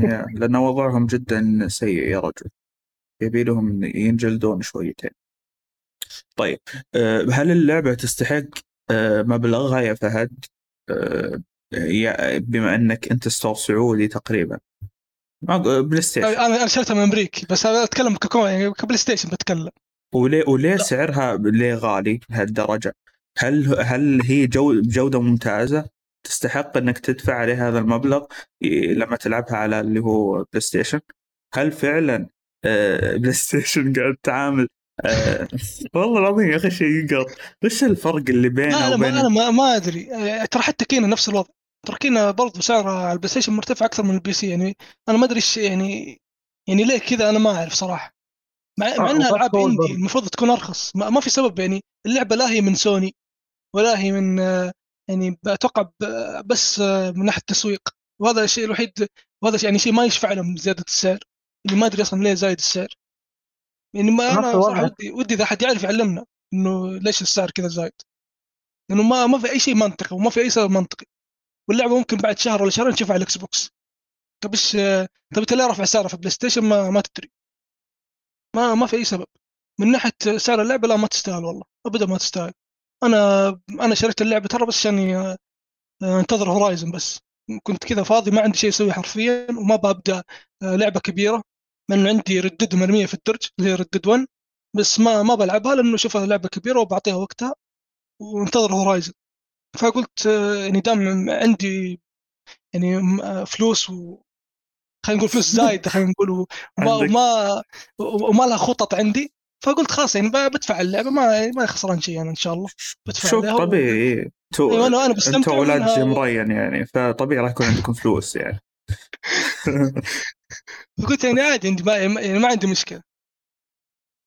يا، لأن وضعهم جدا سيء يا رجل، يبي لهم ينجلدون شويتين. طيب هل اللعبة تستحق مبلغها يا فهد، بما أنك أنت ستور سعودي تقريبا؟ بلاي ستيشن أنا شريتها من أمريكي، بس أنا أتكلم كبلاي ستيشن بتكلم. وليه وليه سعرها ليه غالي بهالدرجة؟ هل هل هي جودة ممتازة تستحق انك تدفع عليها هذا المبلغ لما تلعبها على اللي هو بلاي ستيشن؟ هل فعلا بلاي ستيشن قاعد تعامل والله العظيم يا اخي شيء يقط. ايش الفرق اللي بينه وبين؟ انا ما, ما ادري ترى، حتى كينا نفس الوضع، ترى كينا برضه سعرها على البلاي ستيشن مرتفع اكثر من البي سي. يعني انا ما ادري ايش يعني يعني ليه كذا، انا ما اعرف صراحه، مع آه انها العاب عندي المفروض تكون ارخص. ما, ما في سبب يعني. اللعبه لا هي من سوني ولا هي من يعني أتوقع بس من ناحية التسويق، وهذا الشيء الوحيد، وهذا يعني شيء ما يشفع لهم زيادة السعر، اللي ما أدري أصلاً ليه زايد السعر. يعني ما أنا ودي ودي إذا حد يعرف يعلمنا إنه ليش السعر كذا زايد، لأنه يعني ما ما في أي شيء منطقي وما في أي سبب منطقي. واللعبة ممكن بعد شهر ولا شهرين نشوفها على الإكس بوكس. طب إيش طب أنت ليه رفع سعرها في بلاي ستيشن؟ ما ما تدري، ما ما في أي سبب. من ناحية سعر اللعبة لا ما تستاهل، والله أبداً ما تستاهل. انا انا شريت اللعبه ترى بس يعني انتظر هورايزن، بس كنت كذا فاضي ما عندي شيء اسوي حرفيا، وما ببدا لعبه كبيره من عندي. ردد مرميه في الدرج اللي ردد ون، بس ما ما بلعبها لانه شوفها لعبه كبيره وبعطيها وقتها وانتظر هورايزن. فقلت يعني دام عندي يعني فلوس و خلينا نقول فلوس زايده، خلينا نقول وما وما لها خطط عندي، فقلت خلاص يعني بدفع اللعبة، ما ما خسران شيء أنا إن شاء الله. بدفع شوف طبيعي و... تو... أيوة أنا أنا بستمتع. أنت أولاد جمرين يعني، فطبيعي راح يكون عندكم فلوس يعني. فقلت يعني عادي عندي ما يعني ما عندي مشكلة،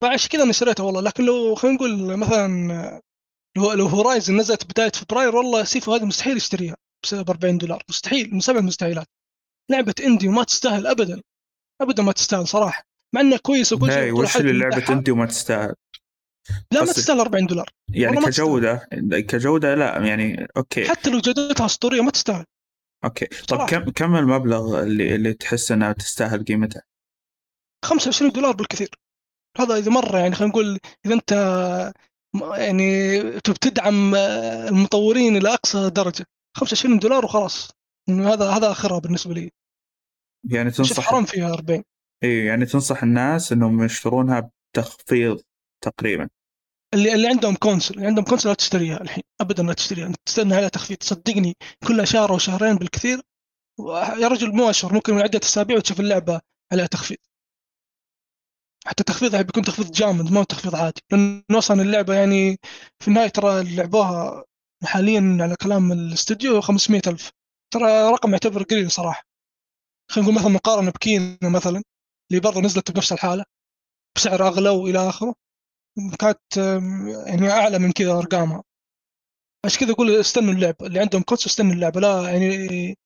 فعشان كذا أنا شريتها والله. لكن لو خلينا نقول مثلا لو لو هورايزن نزلت بداية فبراير، والله سيفو هذه مستحيل اشتريها ب أربعين دولار، مستحيل، من سبع مستحيلات. لعبة إندي وما تستاهل أبدا أبدا، ما تستاهل صراحة، مع انه كويس وكل شيء. وش اللعبه انت وما تستاهل؟ لا ما تستاهل أربعين دولار يعني كجوده، كجوده لا يعني اوكي، حتى لو جودتها اسطوريه ما تستاهل. اوكي طب كم كم المبلغ اللي اللي تحس انها تستاهل قيمتها؟ خمسة وعشرين دولار بالكثير. هذا اذا مره يعني خلينا نقول اذا انت يعني تدعم المطورين الى اقصى درجه، خمسة وعشرين دولار وخلاص. هذا هذا اخرها بالنسبه لي يعني. تنصح حرام فيها أربعين. ايه يعني تنصح الناس انهم يشترونها بتخفيض تقريبا. اللي اللي عندهم كونسول، اللي عندهم كونسول لا تشتريها الحين ابدا، لا تشتريها، تستنى على تخفيض. صدقني كلها شهر وشهرين بالكثير يا رجل، مو اشهر، ممكن من عده اسابيع وتشوف اللعبه على تخفيض. حتى تخفيضها بيكون تخفيض جامد، ما تخفيض عادي، لانه اصلا اللعبه يعني في النهايه ترى اللي لعبوها حاليا على كلام الاستوديو خمسمائة ألف، ترى رقم يعتبر قليل صراحه. خلينا نقول مثلا مقارنه بكينا مثلا اللي برضه نزلت بنفس الحالة بسعر أغلى وإلى آخره، كانت يعني أعلى من كذا أرقامها. عشان كذا أقول استنوا اللعبة، اللي عندهم كونسول استنوا اللعبة، لا يعني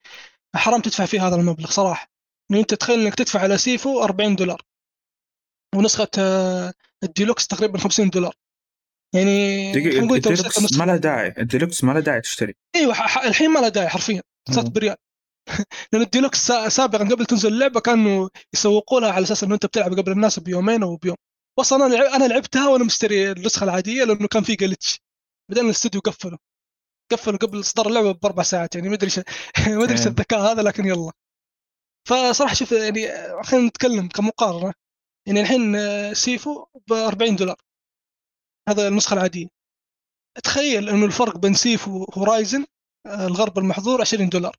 حرام تدفع فيها هذا المبلغ صراحة. يعني أنت تخيل إنك تدفع على سيفو أربعين دولار ونسخة الديلوكس تقريبا خمسين دولار، يعني الديلوكس ما له داعي، الديلوكس ما له داعي تشتري. أيوة الحين ما له داعي حرفيا، صارت بريال. لأن الديلوكس سابقا قبل تنزل اللعبة كانوا يسوقوا لها على أساس إنه أنت بتلعب قبل الناس بيومين أو بيوم. وصلنا أنا لعبتها وأنا مشتري النسخة العادية لأنه كان في جلتش، بعدين الاستوديو قفله قفله قبل إصدار اللعبة بأربع ساعات يعني. ما أدري ما أدري إيش الذكاء هذا، لكن يلا. فصراحة شوف يعني خلينا نتكلم كمقارنة، يعني الحين سيفو ب أربعين دولار، هذا النسخة العادية. تخيل إنه الفرق بين سيفو وهورايزن الغرب المحظور عشرين دولار.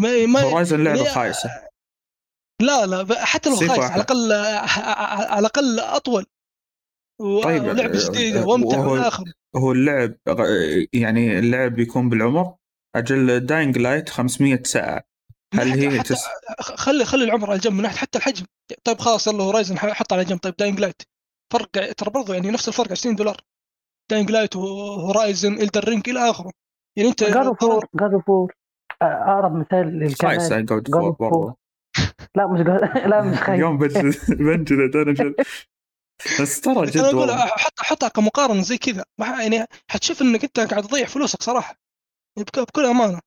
ما ما هورايزن لعبة خايسة. لا لا حتى لو خايس على الأقل على الأقل أطول. طيب لعبة جديدة وممتعة. آخر هو اللعب يعني اللعب بيكون بالعمر. أجل داينغ لايت خمسمية ساعة. هل هي تس... خلي خلي العمر على جنب من ناحية حتى الحجم. طيب خلاص يلا هورايزن حط على جنب. طيب داينغ لايت فرق ترى برضه يعني نفس الفرق عشرين دولار. داينغ لايت وهورايزن إلدن رينج إلى آخره. يعني أنت قالوا فور قالوا فور أقرب مثال للكلام. قالوا فور لا مش قال لا مش خايف. يوم بنت بنت أنا بس ترى جد والله حط حطها كمقارنة زي كذا يعني حتشوف إنك أنت قاعد تضيع فلوسك صراحة بكل أمانة.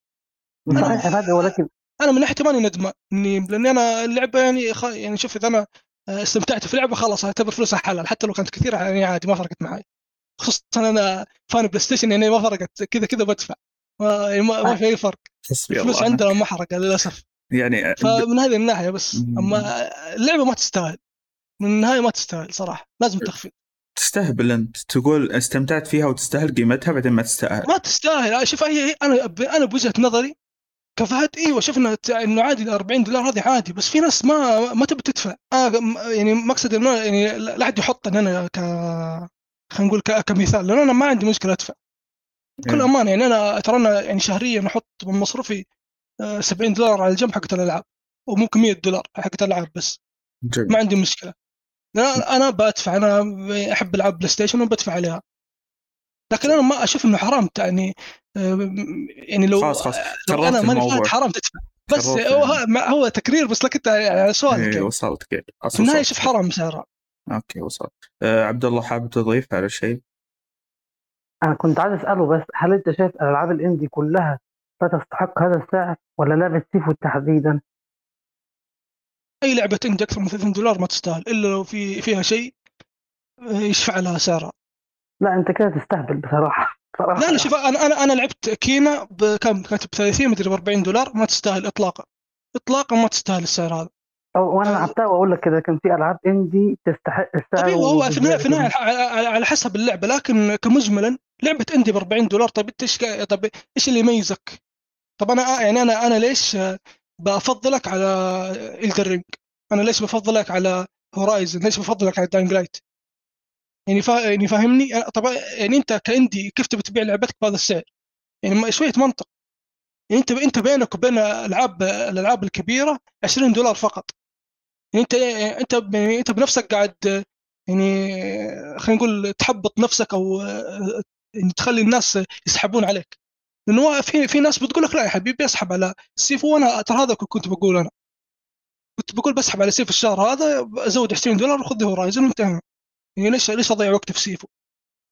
صحيح هذا ولكن أنا من ناحية ماني ندمان إني لأن أنا اللعبة يعني خ... يعني شوف إذا أنا استمتعت في اللعبة خلاص أعتبر فلوسها حلال حتى لو كانت كثيرة يعني عادي ما فرقت معي، خصوصا أنا فان بلاي ستيشن يعني ما فرقت كذا كذا بدفع ما يعني ما, ما في أي فرق. الفلوس عندنا محرقة للأسف يعني فمن هذه الناحية. بس أما اللعبة ما تستاهل من النهاية، ما تستاهل صراحة، لازم تخفي. تستهبل أنت تقول استمتعت فيها وتستاهل قيمتها بعدين ما تستاهل. ما تستاهل. شوف هي أنا ب... أنا بوجهة نظري كفاهة إيه وشفنا إنه عادي أربعين دولار هذه عادي، بس في ناس ما ما تبي تدفع. آه يعني مقصد إنه يعني لا حد يحط إن أنا ك خلينا نقول ك... كمثال لأن أنا ما عندي مشكلة أدفع بكل أمان. يعني أنا ترى يعني شهريا نحط من مصروفي سبعين دولار على الجنب حقت الألعاب وممكن مية دولار حقت الألعاب بس جميل. ما عندي مشكلة. أنا أنا بدفع، أنا أحب ألعب بلاي ستيشن وبدفع عليها، لكن أنا ما أشوف إنه حرام يعني يعني لو خلاص خلاص لو أنا ماني فاهم حرام تدفع بس هو هو تكرير بس لك أنت على سؤالك. وصلت كده. أنا أشوف حرام سعره. أوكي وصلت. أه عبد الله حابب تضيف على شيء؟ أنا كنت عايز أسأله بس هل أنت شايف ألعاب الإندي كلها فتستحق هذا السعر ولا لعبة سيفو تحديدا؟ أي لعبة إندي أكثر من ثلاثين دولار ما تستاهل إلا لو في فيها شيء يشفع لها سعرها. لا أنت كده تستهبل بصراحة. صراحة. لا لا شوف أنا أنا أنا لعبت كينا بكم كانت بثلاثين مدري بأربعين دولار ما تستاهل إطلاقا إطلاقا ما تستاهل السعر هذا. أو وأنا لعبتها وأقول لك كذا كان في ألعاب إندي تستحق السعر. طيب هو في في على حسب اللعبة، لكن كمجملا لعبة إندي بأربعين دولار طيب إيش طيب إيش اللي يميزك؟ طب أنا يعني أنا أنا ليش بفضلك على إلدن رينج؟ أنا ليش بفضلك على هورايزن؟ ليش بفضلك على داينغ لايت؟ يعني فا يعني فاهمني؟ طبعا يعني أنت كأندي كيف تبي تبيع لعبتك بهذا السعر؟ يعني ما شوية منطق. يعني أنت أنت بينك وبين الألعاب الألعاب الكبيرة عشرين دولار فقط. يعني أنت أنت يعني أنت بنفسك قاعد يعني خلينا نقول تحبط نفسك أو يعني تخلي الناس يسحبون عليك. لأنه في في ناس بتقول لك لا يا حبيبي أسحب على سيفو، وأنا ترى هذا كنت بقول أنا كنت بقول بسحب على سيفو الشهر هذا أزود عشرين دولار وخذ هورايزن وانتهى. يعني ليش ليش أضيع وقت في سيفو؟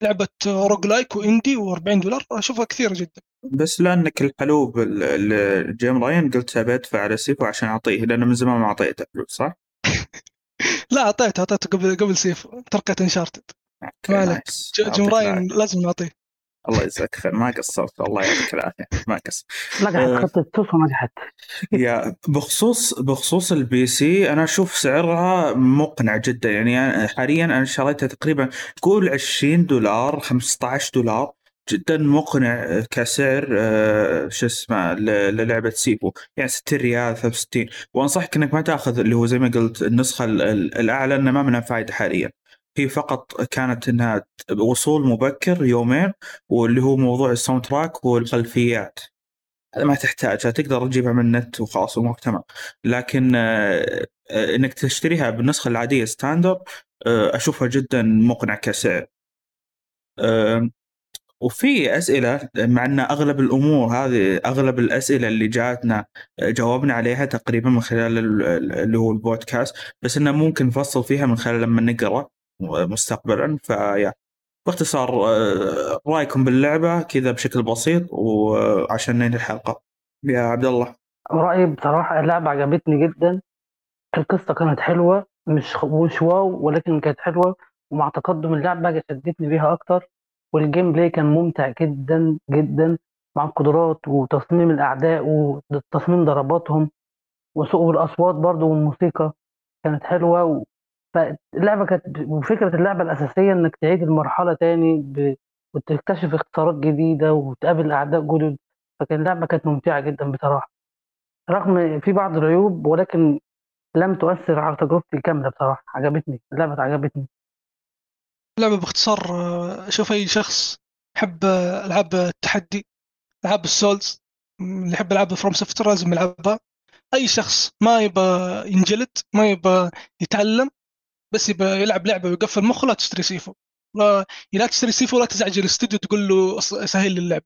لعبة روج لايك وإندي وأربعين دولار أشوفها كثيرة جدا. بس لأنك الحلوب الجيم راين قلت بدفع على سيفو عشان أعطيه لأنه من زمان ما أعطيته فلوس صح؟ لا أعطيته أعطيته قبل قبل سيفو تركت انشارتد. مالك جيم راين لازم نعطيه. الله يجزاك خير ما قصرت الله يعطيك العافية ما قصرت. ما قاعد خطط توفى ما حد. يا بخصوص بخصوص البي سي أنا أشوف سعرها مقنع جدا. يعني حاليا أنا شريتها تقريبا تقول عشرين دولار خمسة عشر دولار جدا مقنع كسعر شو اسمه للعبة سيفو يعني ستين ريال ستين. وأنصحك إنك ما تأخذ اللي هو زي ما قلت النسخة الأعلى إن ما منها فائدة حاليا. هي فقط كانت إنها وصول مبكر يومين واللي هو موضوع الساوند تراك والخلفيات هذا ما تحتاجها تقدر تجيبها من النت وخلاص ومكتمل. لكن إنك تشتريها بالنسخة العادية ستاندر أشوفها جدا مقنع كسعر. وفي أسئلة مع أن أغلب الأمور هذه أغلب الأسئلة اللي جاءتنا جاوبنا عليها تقريبا من خلال اللي هو البودكاست بس إنه ممكن نفصل فيها من خلال لما نقرأ مستقبلا. فيا باختصار رايكم باللعبه كذا بشكل بسيط وعشان ننهي الحلقه. يا عبد الله رايي بصراحه اللعبه عجبتني جدا. القصه كانت حلوه مش مش واو ولكن كانت حلوه ومع تقدم اللعبه شدتني بيها اكتر. والجيم بلاي كان ممتع جدا جدا مع القدرات وتصميم الاعداء وتصميم ضرباتهم وسوق الاصوات برضو والموسيقى كانت حلوه و... فاللعبه كانت، وفكره اللعبه الاساسيه انك تعيد المرحله تاني ب... وتكتشف اختصارات جديده وتقابل اعداء جدد، فكان اللعبه كانت ممتعه جدا بصراحه، رغم في بعض العيوب ولكن لم تؤثر على تجربتي الكامله بصراحه. عجبتني اللعبه، عجبتني اللعبه باختصار. شوف اي شخص يحب العاب التحدي، العاب السولز، اللي يحب العاب فروم سوفتوير لازم يلعبها. اي شخص ما يبى ينجلد، ما يبى يتعلم، بس يبى يلعب لعبه ويقفل مخه، لا تشتري سيفو، لا لا تشتري سيفو، ولا تزعج الاستوديو تقول له سهل لي اللعب،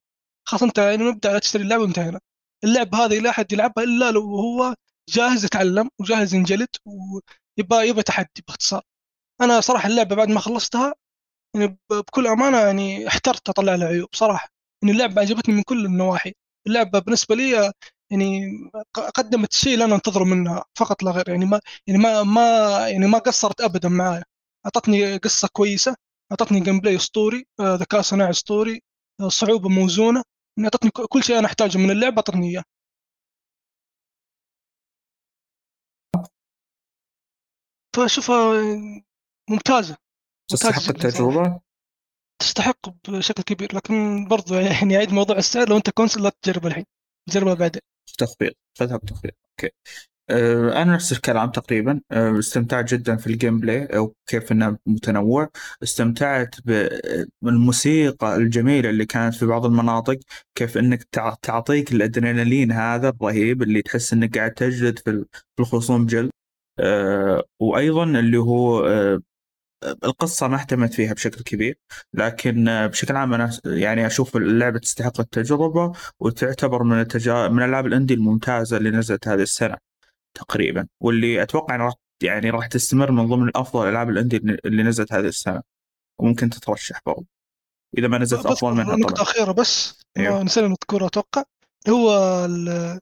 خلاص انت يعني مبدأ لا تشتري اللعبه وانتهينا. اللعب هذه لا احد يلعبها الا لو هو جاهز يتعلم وجاهز ينجلد ويبى يبى تحدي. باختصار انا صراحه اللعبه بعد ما خلصتها يعني بكل امانه يعني احترت اطلع لها عيوب صراحه، ان يعني اللعبه عجبتني من كل النواحي. اللعبه بالنسبه لي يعني قدمت الشيء اللي انا انتظره منها فقط لا غير، يعني ما يعني ما ما يعني ما قصرت ابدا معايا. اعطتني قصه كويسه، اعطتني جيم بلاي اسطوري، ذكاء صناعي اسطوري، صعوبه موزونه، اعطتني كل شيء انا احتاجه من اللعبه، اعطتني اياه. فشوفها ممتازه، تستحق التجربه، تستحق بشكل كبير. لكن برضو يعني يعيد موضوع السعر، لو انت كونسل لا تجربه الحين، جربها بعدين. تخفيض، فتحك تخفيض. اوكي أه، انا نفس الكلام تقريبا. أه، استمتعت جدا في الجيم بلاي او كيف انه متنوع، استمتعت بالموسيقى الجميله اللي كانت في بعض المناطق، كيف انك تعطيك الادرينالين هذا الرهيب اللي تحس انك قاعد تجلد في الخصوم جلد. أه، وايضا اللي هو أه القصة ما اهتمت فيها بشكل كبير، لكن بشكل عام أنا يعني أشوف اللعبة تستحق التجربة، وتعتبر من التجا من الألعاب الأندي الممتازة اللي نزلت هذه السنة تقريبا، واللي أتوقع أن راح يعني راح تستمر من ضمن أفضل الألعاب الأندي اللي نزلت هذه السنة، وممكن تترشح برضه إذا ما نزلت أفضل منها. نقطة أخيرة بس نسأل نذكر، أتوقع هو ال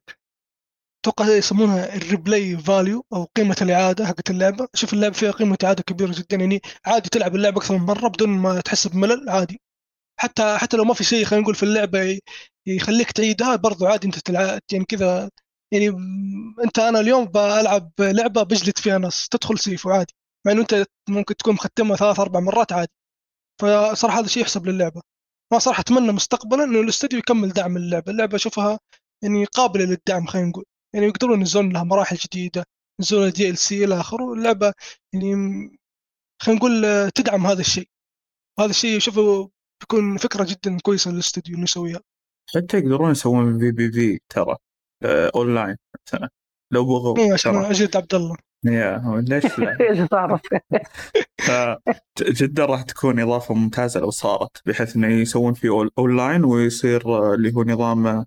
توقع يسمونها الريبلاي فاليو أو قيمة الإعادة حقت اللعبة. شوف اللعبة فيها قيمة إعادة كبيرة جدا، يعني عادي تلعب اللعبة أكثر من مرة بدون ما تحس بملل، عادي. حتى حتى لو ما في شيء خلينا نقول في اللعبة يخليك تعيدها برضو عادي، أنت تلعب يعني كذا. يعني أنت أنا اليوم بألعب لعبة بجلد فيها ناس، تدخل سيف وعادي، مع إنه أنت ممكن تكون مختمها ثلاث أربع مرات عادي. فصراحة هذا شيء يحسب للعبة. ما صراحة أتمنى مستقبلا إنه الاستوديو يكمل دعم اللعبة. اللعبة شوفها يعني قابلة للدعم، خلينا نقول يعني يقدرون ينزلون لها مراحل جديدة، ينزلون دي ال سي إلى آخره. اللعبة يعني خلينا نقول تدعم هذا الشيء، هذا الشيء شوفوا بيكون فكرة جدا كويسة للاستوديو إنه يسويها. حتى يقدرون يسوون في بي في ترى آه، أونلاين مثلا لو بغوا. إيه عشان أجد عبد الله. يا هو ليش لا؟ إيش صارت؟ جدا راح تكون إضافة ممتازة لو صارت، بحيث إنه يسوون فيه أونلاين ويصير اللي هو نظام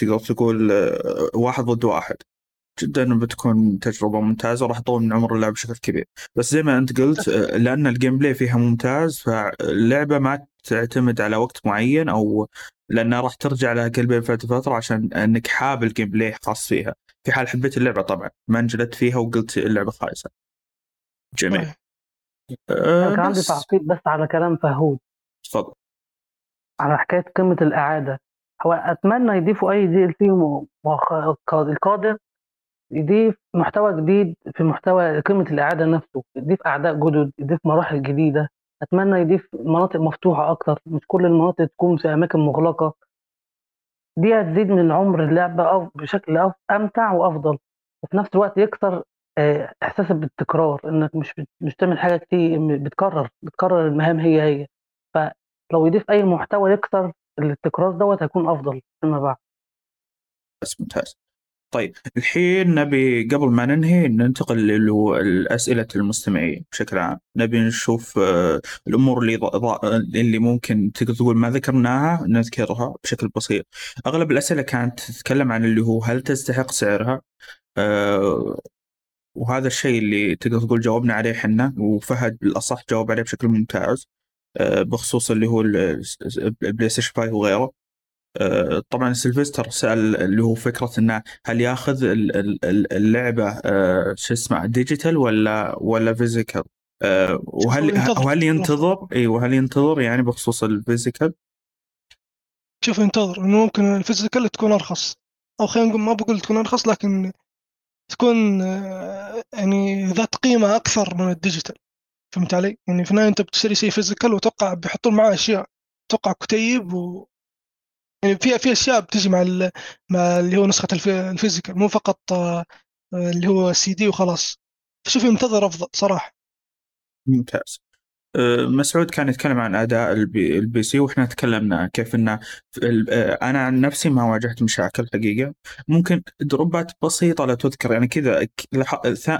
تقدر تقول واحد ضد واحد. جدا بتكون تجربة ممتازة، وراح تطول من عمر اللعبة بشكل كبير. بس زي ما أنت قلت، لأن الجيم بلاي فيها ممتاز، فاللعبة ما تعتمد على وقت معين، أو لأنها راح ترجع لها كل بين فترة فترة عشان أنك حاب الجيم بلاي خاص فيها. في حال حبيت اللعبة طبعا، ما انجلت فيها وقلت اللعبة خايسة. جميل. أه كان عندي تعقيب بس على كلام فهود. تفضل. على حكاية قيمة الإعادة، وأتمنى يضيفوا أي دي إل سي القادم يضيف محتوى جديد في محتوى قيمة الإعادة نفسه، يضيف أعداء جدد، يضيف مراحل جديدة. أتمنى يضيف مناطق مفتوحة أكتر، مش كل المناطق تكون في أماكن مغلقة. دي هتزيد من عمر اللعبة أو بشكل أمتع وأفضل، وفي نفس الوقت يكسر إحساس بالتكرار، إنك مش مش تعمل حاجة كتير، بتكرر بتكرر المهام هي هي. فلو يضيف أي محتوى يكسر التكرار دوت هيكون أفضل فيما بعد. بس ممتاز. طيب الحين نبي قبل ما ننهي ننتقل للأسئلة المستمعين بشكل عام. نبي نشوف الأمور اللي اللي ممكن تقدر تقول ما ذكرناها نذكرها بشكل بسيط. أغلب الأسئلة كانت تتكلم عن اللي هو هل تستحق سعرها، أه وهذا الشيء اللي تقدر تقول جاوبنا عليه حنا، وفهد بالأصح جاوب عليه بشكل ممتاز بخصوص اللي هو البلاي ستيشن فايف وغيره. طبعا سيلفستر سأل اللي هو فكرة انه هل ياخذ اللعبة شو اسمه ديجيتال ولا ولا فيزيكال، وهل وهل ينتظر اي وهل ينتظر يعني بخصوص الفيزيكال. شوف ينتظر انه ممكن الفيزيكال تكون ارخص، او خلينا نقول ما بقول تكون ارخص، لكن تكون يعني ذات قيمة أكثر من الديجيتال. فهمت علي؟ يعني في النهاية أنت بتشتري شيء فيزيكال وتوقع بيحطون معاه أشياء، توقع كتيب و يعني فيها في أشياء بتجي مع ال... مع اللي هو نسخة الفيزيكال، مو فقط اللي هو سي دي وخلاص. شوف منتظر أفضل صراحة. ممتاز. مسعود كان يتكلم عن أداء البي, البي سي، وإحنا تكلمنا كيف إن أنا عن نفسي ما واجهت مشاكل حقيقة، ممكن دروبات بسيطة لا تذكر يعني كذا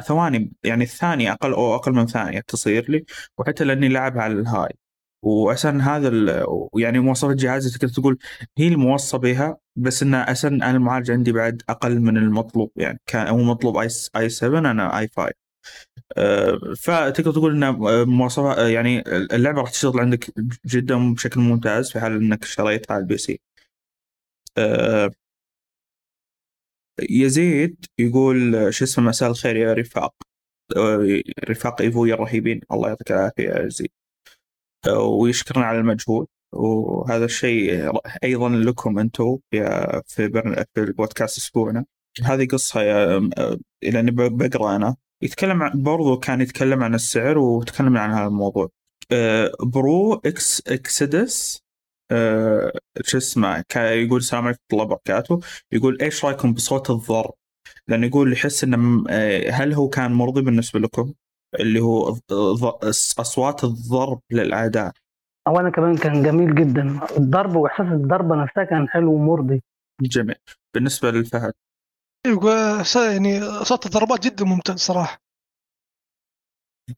ثواني، يعني الثانية أقل أو أقل من ثانية تصير لي، وحتى لأني لعب على الهاي وأسن هذا يعني مواصفات جهازي تقدر تقول هي الموصى بها، بس إن أسن أنا المعالج عندي بعد أقل من المطلوب، يعني كان هو مطلوب آي آي سبعة أنا آي فايف، فتقدر تقول إن مواصفات يعني اللعبة راح تشتغل عندك جدا بشكل ممتاز في حال إنك اشتريتها على البي سي. يزيد يقول شو اسمه مساء الخير يا رفاق، رفاق إيفو يا الرهيبين، الله يعطيك العافية يا زيد، ويشكرنا على المجهود، وهذا الشيء أيضا لكم أنتم في في البودكاست أسبوعنا. هذه قصة إلى أن بقرأ أنا يتكلم برضو، كان يتكلم عن السعر وتكلمنا عن هذا الموضوع. برو إكس إكسدس شو اسمه يقول السلام عليكم ورحمة الله وبركاته، يقول إيش رأيكم بصوت الضر؟ لأن يقول يحس إن هل هو كان مرضي بالنسبة لكم اللي هو أصوات الضرب للأعداء؟ أولا كمان كان جميل جدا الضرب، وإحساس الضربة نفسها كان حلو ومرضي. جميل. بالنسبة للفهد يعني صوت الضربات جدا ممتاز صراحة،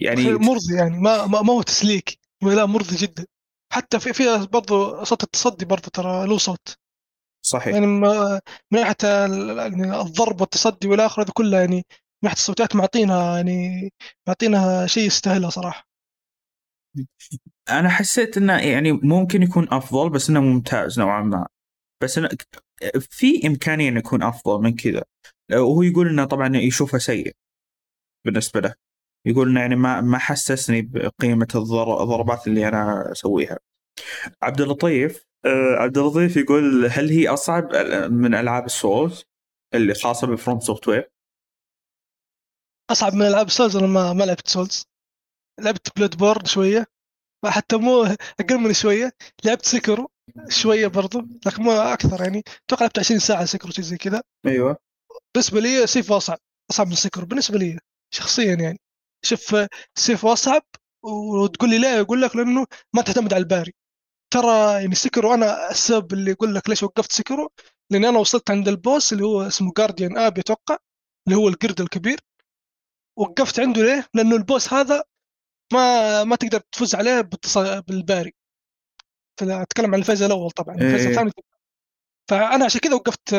يعني مرضي، يعني ما ما هو تسليك ولا مرضي جدا. حتى في فيها برضو صوت التصدي برضو ترى له صوت صحيح، يعني من ناحية الضرب والتصدي والآخر هذا كله، يعني من ناحية الصوتات معطينها يعني معطينها شيء يستاهلها صراحة. أنا حسيت إنه يعني ممكن يكون أفضل، بس إنه ممتاز نوعا ما، بس أنا في إمكانية إنه يكون أفضل من كذا. وهو يقول إنه طبعا يشوفه سيء بالنسبة له، يقول إنه يعني ما ما حسسني بقيمة الضربات اللي أنا أسويها. عبد اللطيف عبد اللطيف يقول هل هي أصعب من ألعاب السولز اللي خاصة بفروم سوفت وير؟ أصعب من ألعاب سولز؟ أنا ما ما لعبت سولز، لعبت بلودبورن شوية، حتى مو أقل من شوية، لعبت سيكرو شوية برضو لكن ما أكثر، يعني توقع لعبت عشرين ساعة سيكرو شيء زي كذا. أيوة. بالنسبة لي سيف أصعب أصعب من سيكرو بالنسبة لي شخصيا، يعني شوف سيف أصعب وتقول لي لا، يقول لك لأنه ما تعتمد على الباري. ترى يعني سيكرو أنا السبب اللي يقول لك ليش وقفت سيكرو، لأن أنا وصلت عند البوس اللي هو اسمه جارديان آب يتوقع، اللي هو القرد الكبير، وقفت عنده ليه؟ لأنه البوس هذا ما ما تقدر تفوز عليه بالتص... بالباري. فأتكلم عن الفاز الأول طبعاً. إيه. الفاز الثاني. فأنا عشان كذا وقفت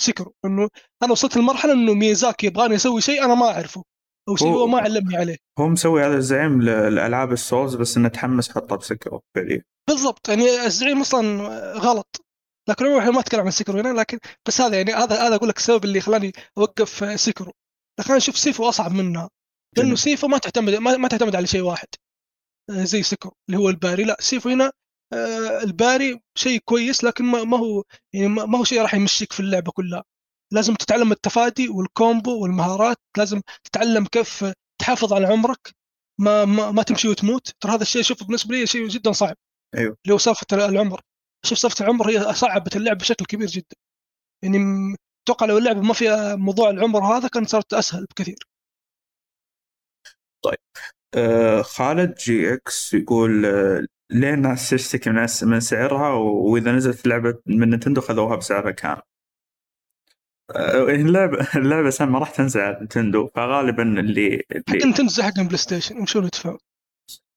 سيكرو، إنه أنا وصلت لمرحلة إنه ميزاكي يبغاني يسوي شيء أنا ما أعرفه أو شيء هو ما علمني عليه. هو مسوي هذا الزعيم للألعاب السولز، بس إنه تحمس حطه بسيكرو فعلياً. بالضبط، يعني الزعيم أصلاً غلط. لكن أنا ما أتكلم عن سيكرو هنا، لكن بس هذا يعني هذا هذا أقول لك السبب اللي خلاني أوقف سيكرو. لكن نشوف سيفو أصعب منها، لأنه سيفو ما تعتمد ما, ما تعتمد على شيء واحد زي سيكرو اللي هو الباري. لا سيفو هنا الباري شيء كويس، لكن ما, ما هو يعني ما هو شيء راح يمشيك في اللعبة كلها. لازم تتعلم التفادي والكومبو والمهارات، لازم تتعلم كيف تحافظ على عمرك، ما ما, ما تمشي وتموت. ترى هذا الشيء شوف بالنسبة لي شيء جدا صعب. أيوه. لو سالفة العمر، شوف سالفة العمر هي صعبت اللعبة بشكل كبير جدا، يعني توقع لو اللعبة ما فيها موضوع العمر هذا كان صارت أسهل بكثير. طيب آه خالد جي اكس يقول آه ليه الناس تشتكي من سعرها، وإذا نزلت لعبة من نينتندو خذوها بسعرها كامل؟ آه اللعبة اللعبة سنة ما راح تنزل على نينتندو، فغالبا اللي حتى نينتندو حقهم بلاي ستيشن ومشون يدفعون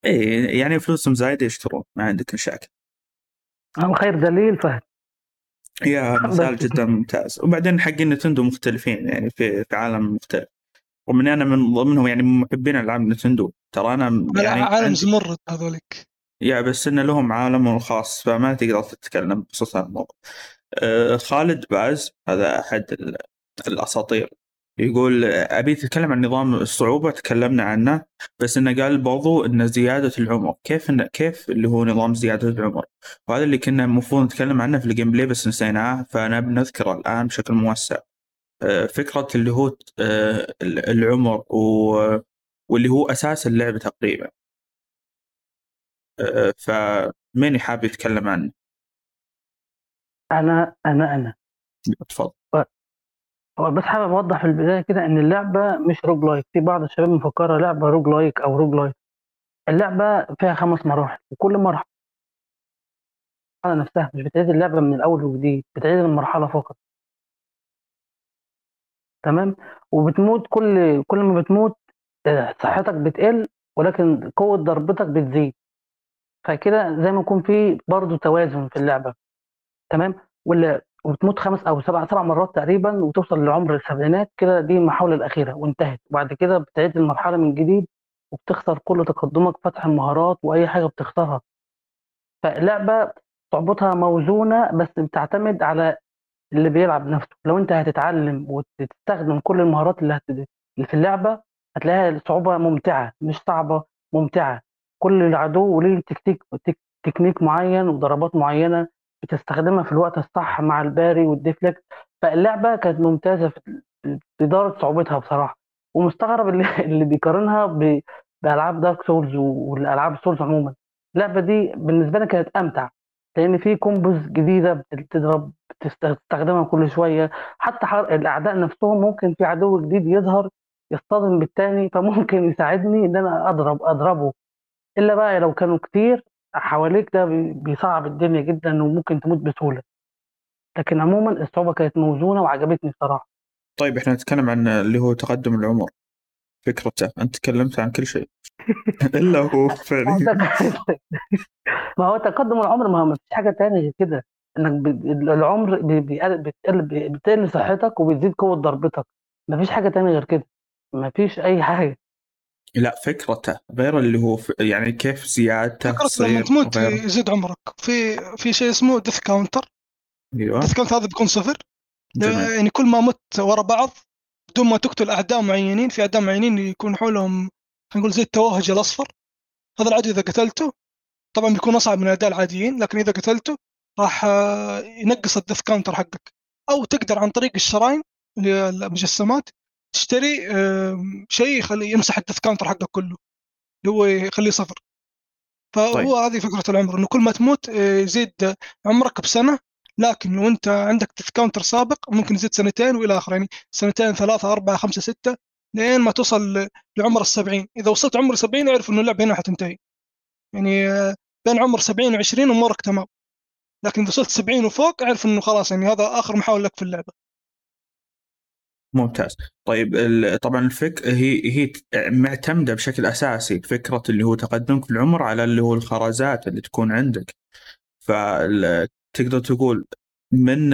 ايه، يعني فلوسهم زايدة يشترون، ما عندك مشاكل. أهم خير دليل فهد يا مثال جدا ممتاز. وبعدين حقين نينتندو مختلفين، يعني في في عالم مختلف، ومن أنا من ضمنهم يعني محبين ألعاب نينتندو. ترى أنا يعني عالم زمرد هذولك يا، بس إن لهم عالم الخاص فما تقدر تتكلم بخصوص الموضوع. أه خالد باز هذا أحد الأساطير، يقول أبي تتكلم عن نظام الصعوبة تكلمنا عنه، بس إنه قال برضو إن زيادة العمر كيف إن كيف اللي هو نظام زيادة العمر، وهذا اللي كنا مفروض نتكلم عنه في الجيم بلاي بس نسيناه، فأنا بنذكره الآن بشكل موسع. فكرة اللي هو العمر واللي هو أساس اللعبة تقريبا، فماني حابب أتكلم عنه. أنا أنا أنا اتفضل. بس حابب أوضح في البداية كده إن اللعبة مش روج لايك. في بعض الشباب مفكرة لعبة روج لايك أو روج لايك. اللعبة فيها خمس مراحل، وكل مرحلة على نفسها، مش بتعيد اللعبة من الأول وجديد، بتعيد المرحلة فقط. تمام. وبتموت كل كل ما بتموت صحتك بتقل، ولكن قوة ضربتك بتزيد، فكده زي ما يكون في برضو توازن في اللعبة. تمام. ولا وبتموت خمس أو سبع سبع مرات تقريبا، وتوصل لعمر السبعينات كده، دي المحاولة الأخيرة وانتهت. وبعد كده بتعيد المرحلة من جديد، وبتخسر كل تقدمك، فتح المهارات وأي حاجة بتخسرها. فاللعبة صعوبتها موزونة، بس بتعتمد على اللي بيلعب نفسه. لو انت هتتعلم وتستخدم كل المهارات اللي, هت... اللي في اللعبة، هتلاقيها صعوبة ممتعة، مش صعبة ممتعة. كل عدو ليه تكتيك تك... تكنيك معين وضربات معينة بتستخدمها في الوقت الصح مع الباري والديفلكت. فاللعبة كانت ممتازة في إدارة صعوبتها بصراحة. ومستغرب اللي, اللي بيقارنها ب... بألعاب دارك سولز والألعاب سولز عموما. اللعبة دي بالنسبة لي كانت أمتع، لأن في كومبوز جديدة بتضرب بتستخدمها كل شوية. حتى حر... الأعداء نفسهم ممكن في عدو جديد يظهر يصطدم بالتاني، فممكن يساعدني إن أنا أضرب أضربه. إلا بقى لو كانوا كتير حواليك، ده بيصعب الدنيا جدا وممكن تموت بسهولة. لكن عموما الصعوبة كانت موزونة وعجبتني بصراحة. طيب إحنا نتكلم عن اللي هو تقدم العمر، فكرته. أنت تكلمت عن كل شيء إلا هو فعلي. ما هو تقدم العمر، ما هو مفيش حاجة تانية كده، إنك العمر بتقل صحتك وبتزيد قوة ضربتك، مفيش حاجة تانية غير كده، مفيش أي حاجة. لا، فكرته غير اللي هو ف... يعني كيف زيادته تصير لما تموت يزيد عمرك. في في شيء اسمه ديث كاونتر. أيوة. ديث كاونتر هذا بيكون صفر، يعني كل ما مت ورا بعض بدون ما تقتل أعداء معينين. في أعداء معينين يكون حولهم هنقول زي التوهج الأصفر، هذا العدو إذا قتلته طبعا بيكون أصعب من أعداء العاديين، لكن إذا قتلته راح ينقص الديث كاونتر حقك. أو تقدر عن طريق الشراين المجسمات تشتري شيء يخلي يمسح الديث كاونتر حقك كله، اللي هو يخليه صفر. فهو طيب. هذه فكرة العمر، إنه كل ما تموت يزيد عمرك بسنة، لكن لو أنت عندك ديث كاونتر سابق ممكن يزيد سنتين وإلى آخر، يعني سنتين ثلاثة أربعة خمسة ستة لين ما توصل لعمر السبعين. إذا وصلت عمر السبعين أعرف إنه اللعبة هنا حتنتهي، يعني بين عمر سبعين وعشرين أمورك تمام، لكن إذا وصلت سبعين وفوق أعرف إنه خلاص، يعني هذا آخر محاولة لك في اللعبة. ممتاز. طيب طبعا الفك هي هي معتمدة بشكل أساسي فكرة اللي هو تقدمك في العمر على اللي هو الخرزات اللي تكون عندك. فتقدر تقول من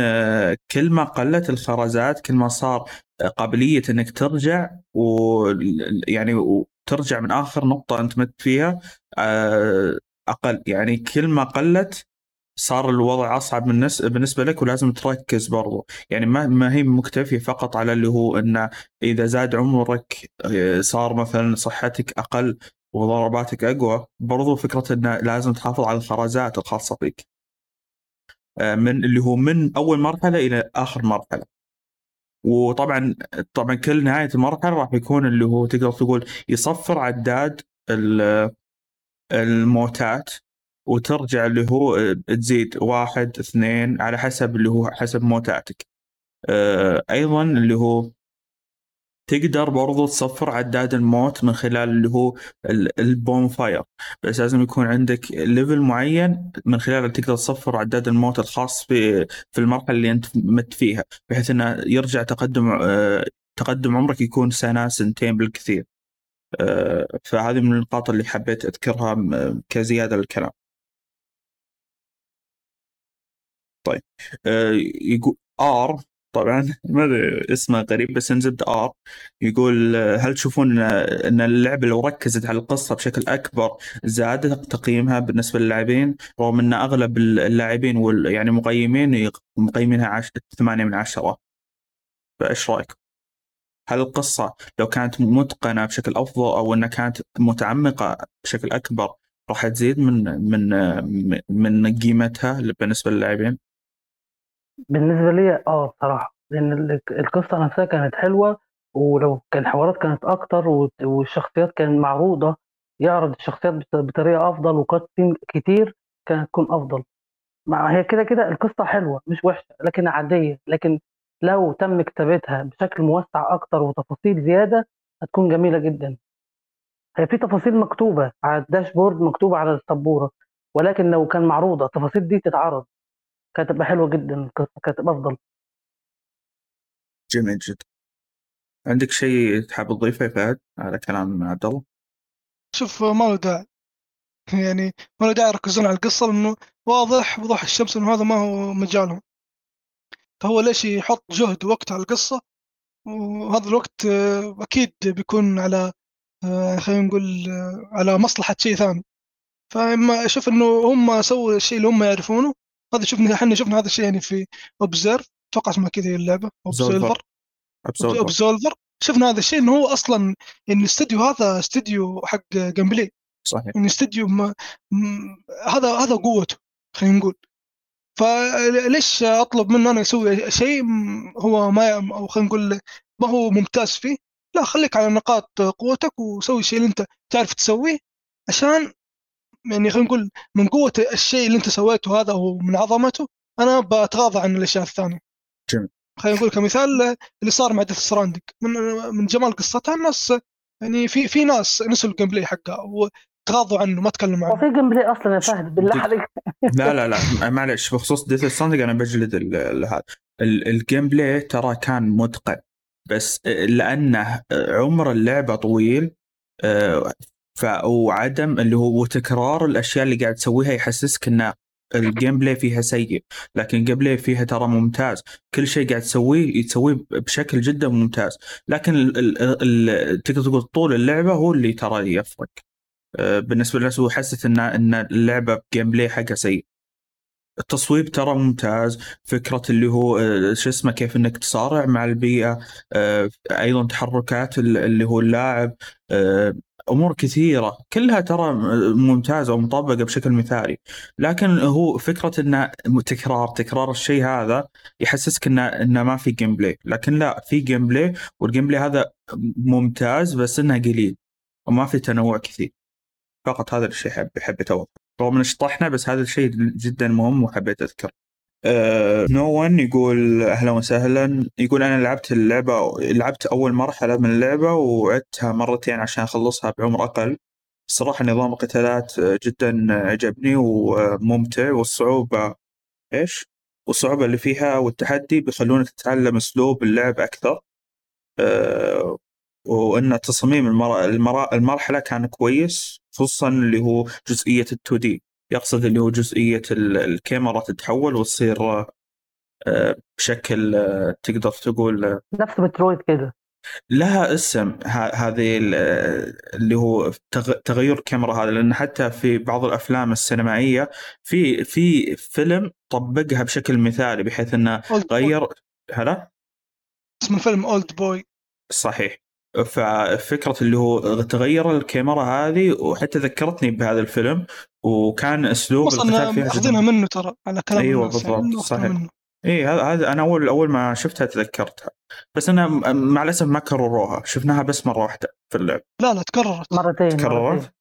كل ما قلت الخرزات كل ما صار قابلية إنك ترجع، ويعني وترجع من آخر نقطة أنت مت فيها أقل. يعني كل ما قلت صار الوضع أصعب بالنسبة لك، ولازم تركز برضو. يعني ما ما هي مكتفية فقط على اللي هو إنه إذا زاد عمرك صار مثلا صحتك أقل وضرباتك أقوى. برضو فكرة إنه لازم تحافظ على الخرزات الخاصة بك من اللي هو من أول مرحلة إلى آخر مرحلة. وطبعا طبعا كل نهاية المرحلة راح يكون اللي هو تقدر تقول يصفر عداد الموتات، وترجع اللي هو تزيد واحد اثنين على حسب اللي هو حسب موتاتك. أيضا اللي هو تقدر برضو تصفر عداد الموت من خلال اللي هو البونفاير، بس لازم يكون عندك ليفل معين من خلاله تقدر تصفر عداد الموت الخاص في في المرحلة اللي أنت مت فيها، بحيث إنه يرجع تقدم تقدم عمرك يكون سنة سنتين بالكثير. فهذه من النقاط اللي حبيت أذكرها كزيادة للكلام. طيب يقول آر، طبعا ما اسمه غريب بس نزبد آر، يقول هل تشوفون أن اللعبة لو ركزت على القصة بشكل أكبر زادت تقييمها بالنسبة للاعبين، رغم أن أغلب اللاعبين يعني مقيمين مقيمينها عش... ثمانية من عشرة؟ فإيش رأيك؟ هل القصة لو كانت متقنة بشكل أفضل أو أنها كانت متعمقة بشكل أكبر راح تزيد من من من قيمتها بالنسبة للاعبين؟ بالنسبة لي آه صراحة لان القصه نفسها كانت حلوه، ولو كان حوارات كانت اكتر وت- والشخصيات كانت معروضه، يعرض الشخصيات بط- بطريقه افضل، وكات سين كتير كانت تكون افضل. مع هي كده كده القصه حلوه مش وحشه لكن عاديه، لكن لو تم كتابتها بشكل موسع اكتر وتفاصيل زياده هتكون جميله جدا. هي في تفاصيل مكتوبه على الداشبورد، مكتوبه على السبوره، ولكن لو كان معروضه التفاصيل دي تتعرض كانت تبقى حلوه جدا، القصه كانت تبقى افضل. جميل جدا. عندك شيء تحب تضيفه يا فهد على كلام عبد الله؟ شوف ما له داعي يعني ما له داعي يركزون على القصه، لانه واضح وضوح الشمس انه هذا ما هو مجالهم. فهو ليش يحط جهد ووقت على القصه؟ وهذا الوقت آه، اكيد بيكون على آه، خلينا نقول آه، على مصلحه شيء ثاني. فما اشوف انه هم سووا الشيء اللي هم يعرفونه. هذا شفنا احنا شفنا هذا الشيء يعني في اوبزيرف، اتوقع اسمها كذا اللعبه، اوبزيرفر Absolver. Absolver. شفنا هذا الشيء انه هو اصلا ان الاستوديو هذا استوديو حق جيم بلاي، صحيح ان استوديو ما... م... هذا هذا قوته خلينا نقول. فليش اطلب منه انا اسوي شيء هو ما ي... او خلينا نقول ما هو ممتاز فيه؟ لا، خليك على نقاط قوتك وسوي الشيء اللي انت تعرف تسويه، عشان يعني خلينا نقول من قوه الشيء اللي انت سويته هذا ومن عظمته انا بتغاضى عن الاشياء الثانيه. جميل. خلينا نقول كمثال اللي صار مع ديث ستراندنج، من من جمال قصتها الناس يعني في في ناس نسوا الجيم بلاي حقها وتغاضوا عنه ما تكلموا عنه. هو في جيم بلاي اصلا يا فهد بالله عليك؟ لا لا لا معلش، بخصوص ديث ستراندنج انا بجلد هذا الجيم بلاي ترى كان متقن، بس لانه عمر اللعبه طويل فعدم اللي هو تكرار الاشياء اللي قاعد تسويها يحسسك انه الجيم بلاي فيها سيء، لكن الجيم بلاي فيها ترى ممتاز، كل شيء قاعد تسويه يتسويه بشكل جدا ممتاز، لكن تقدر تقول طول اللعبة هو اللي ترى يفرق بالنسبة للناس، هو حسيت إن إن اللعبة جيم بلاي حقها سيء. التصويب ترى ممتاز، فكرة اللي هو شو اسمه كيف إنك تصارع مع البيئة، أيضا تحركات اللي هو اللاعب، أمور كثيرة كلها ترى ممتازة ومطبقة بشكل مثالي، لكن هو فكرة إنه تكرار تكرار الشيء هذا يحسسك إنه إنه ما في جيم بلاي، لكن لا في جيم بلاي، والجيم بلاي هذا ممتاز بس إنه قليل وما في تنوع كثير. فقط هذا الشيء حب حبيت أوضح رغم إن شطحنا، بس هذا الشيء جدا مهم وحبيت أذكر. أه... نو ون يقول أهلا وسهلا، يقول أنا لعبت اللعبة لعبت أول مرحلة من اللعبة وعدتها مرتين عشان أخلصها بعمر أقل. الصراحة نظام القتالات جدا عجبني وممتع، والصعوبة إيش والصعوبة اللي فيها والتحدي بيخلونك تتعلم أسلوب اللعب أكثر. أه... وأن تصميم المر... المر... المرحلة كان كويس، خصوصا اللي هو جزئية التو دي، يقصد اللي هو جزئية الكاميرا تتحول وتصير بشكل تقدر تقول نفس مترويد كده، لها اسم هذه اللي هو تغير كاميرا هذا، لأن حتى في بعض الأفلام السينمائية في في فيلم طبقها بشكل مثالي بحيث أنه غير هلا اسم الفيلم أولد بوي، صحيح. ففكرة اللي هو تغير الكاميرا هذه وحتى ذكرتني بهذا الفيلم، وكان أسلوب القتال فيها أخذنا منه ترى على كلام. أيوة بالضبط صحيح. إيه هذا أنا أول أول ما شفتها تذكرتها، بس أنا مع الأسف ما كرروها، شفناها بس مرة واحدة في اللعب. لا لا تكررت مرتين. تكررت.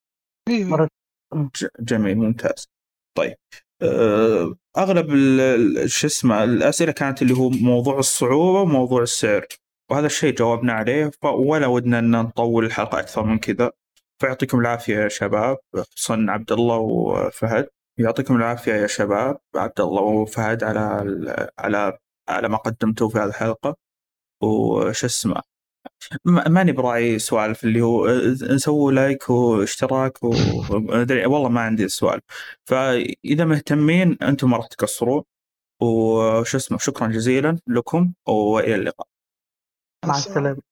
مرتين. جميل ممتاز. طيب أغلب شو اسمه الأسئلة كانت اللي هو موضوع الصعوبة وموضوع السعر، وهذا الشيء جاوبنا عليه، ولا ودنا أن نطول الحلقة أكثر من كذا. فيعطيكم العافية يا شباب، خصوصا عبد الله وفهد، يعطيكم العافية يا شباب عبد الله وفهد على على على ما قدمتوا في هذه الحلقة. وش اسمه ماني براعي سوالف اللي هو نسوي لايك واشتراك و... والله ما عندي سؤال، فإذا مهتمين أنتم ما راح تقصروا. وش اسمه شكرا جزيلا لكم وإلى اللقاء. مع السلامة.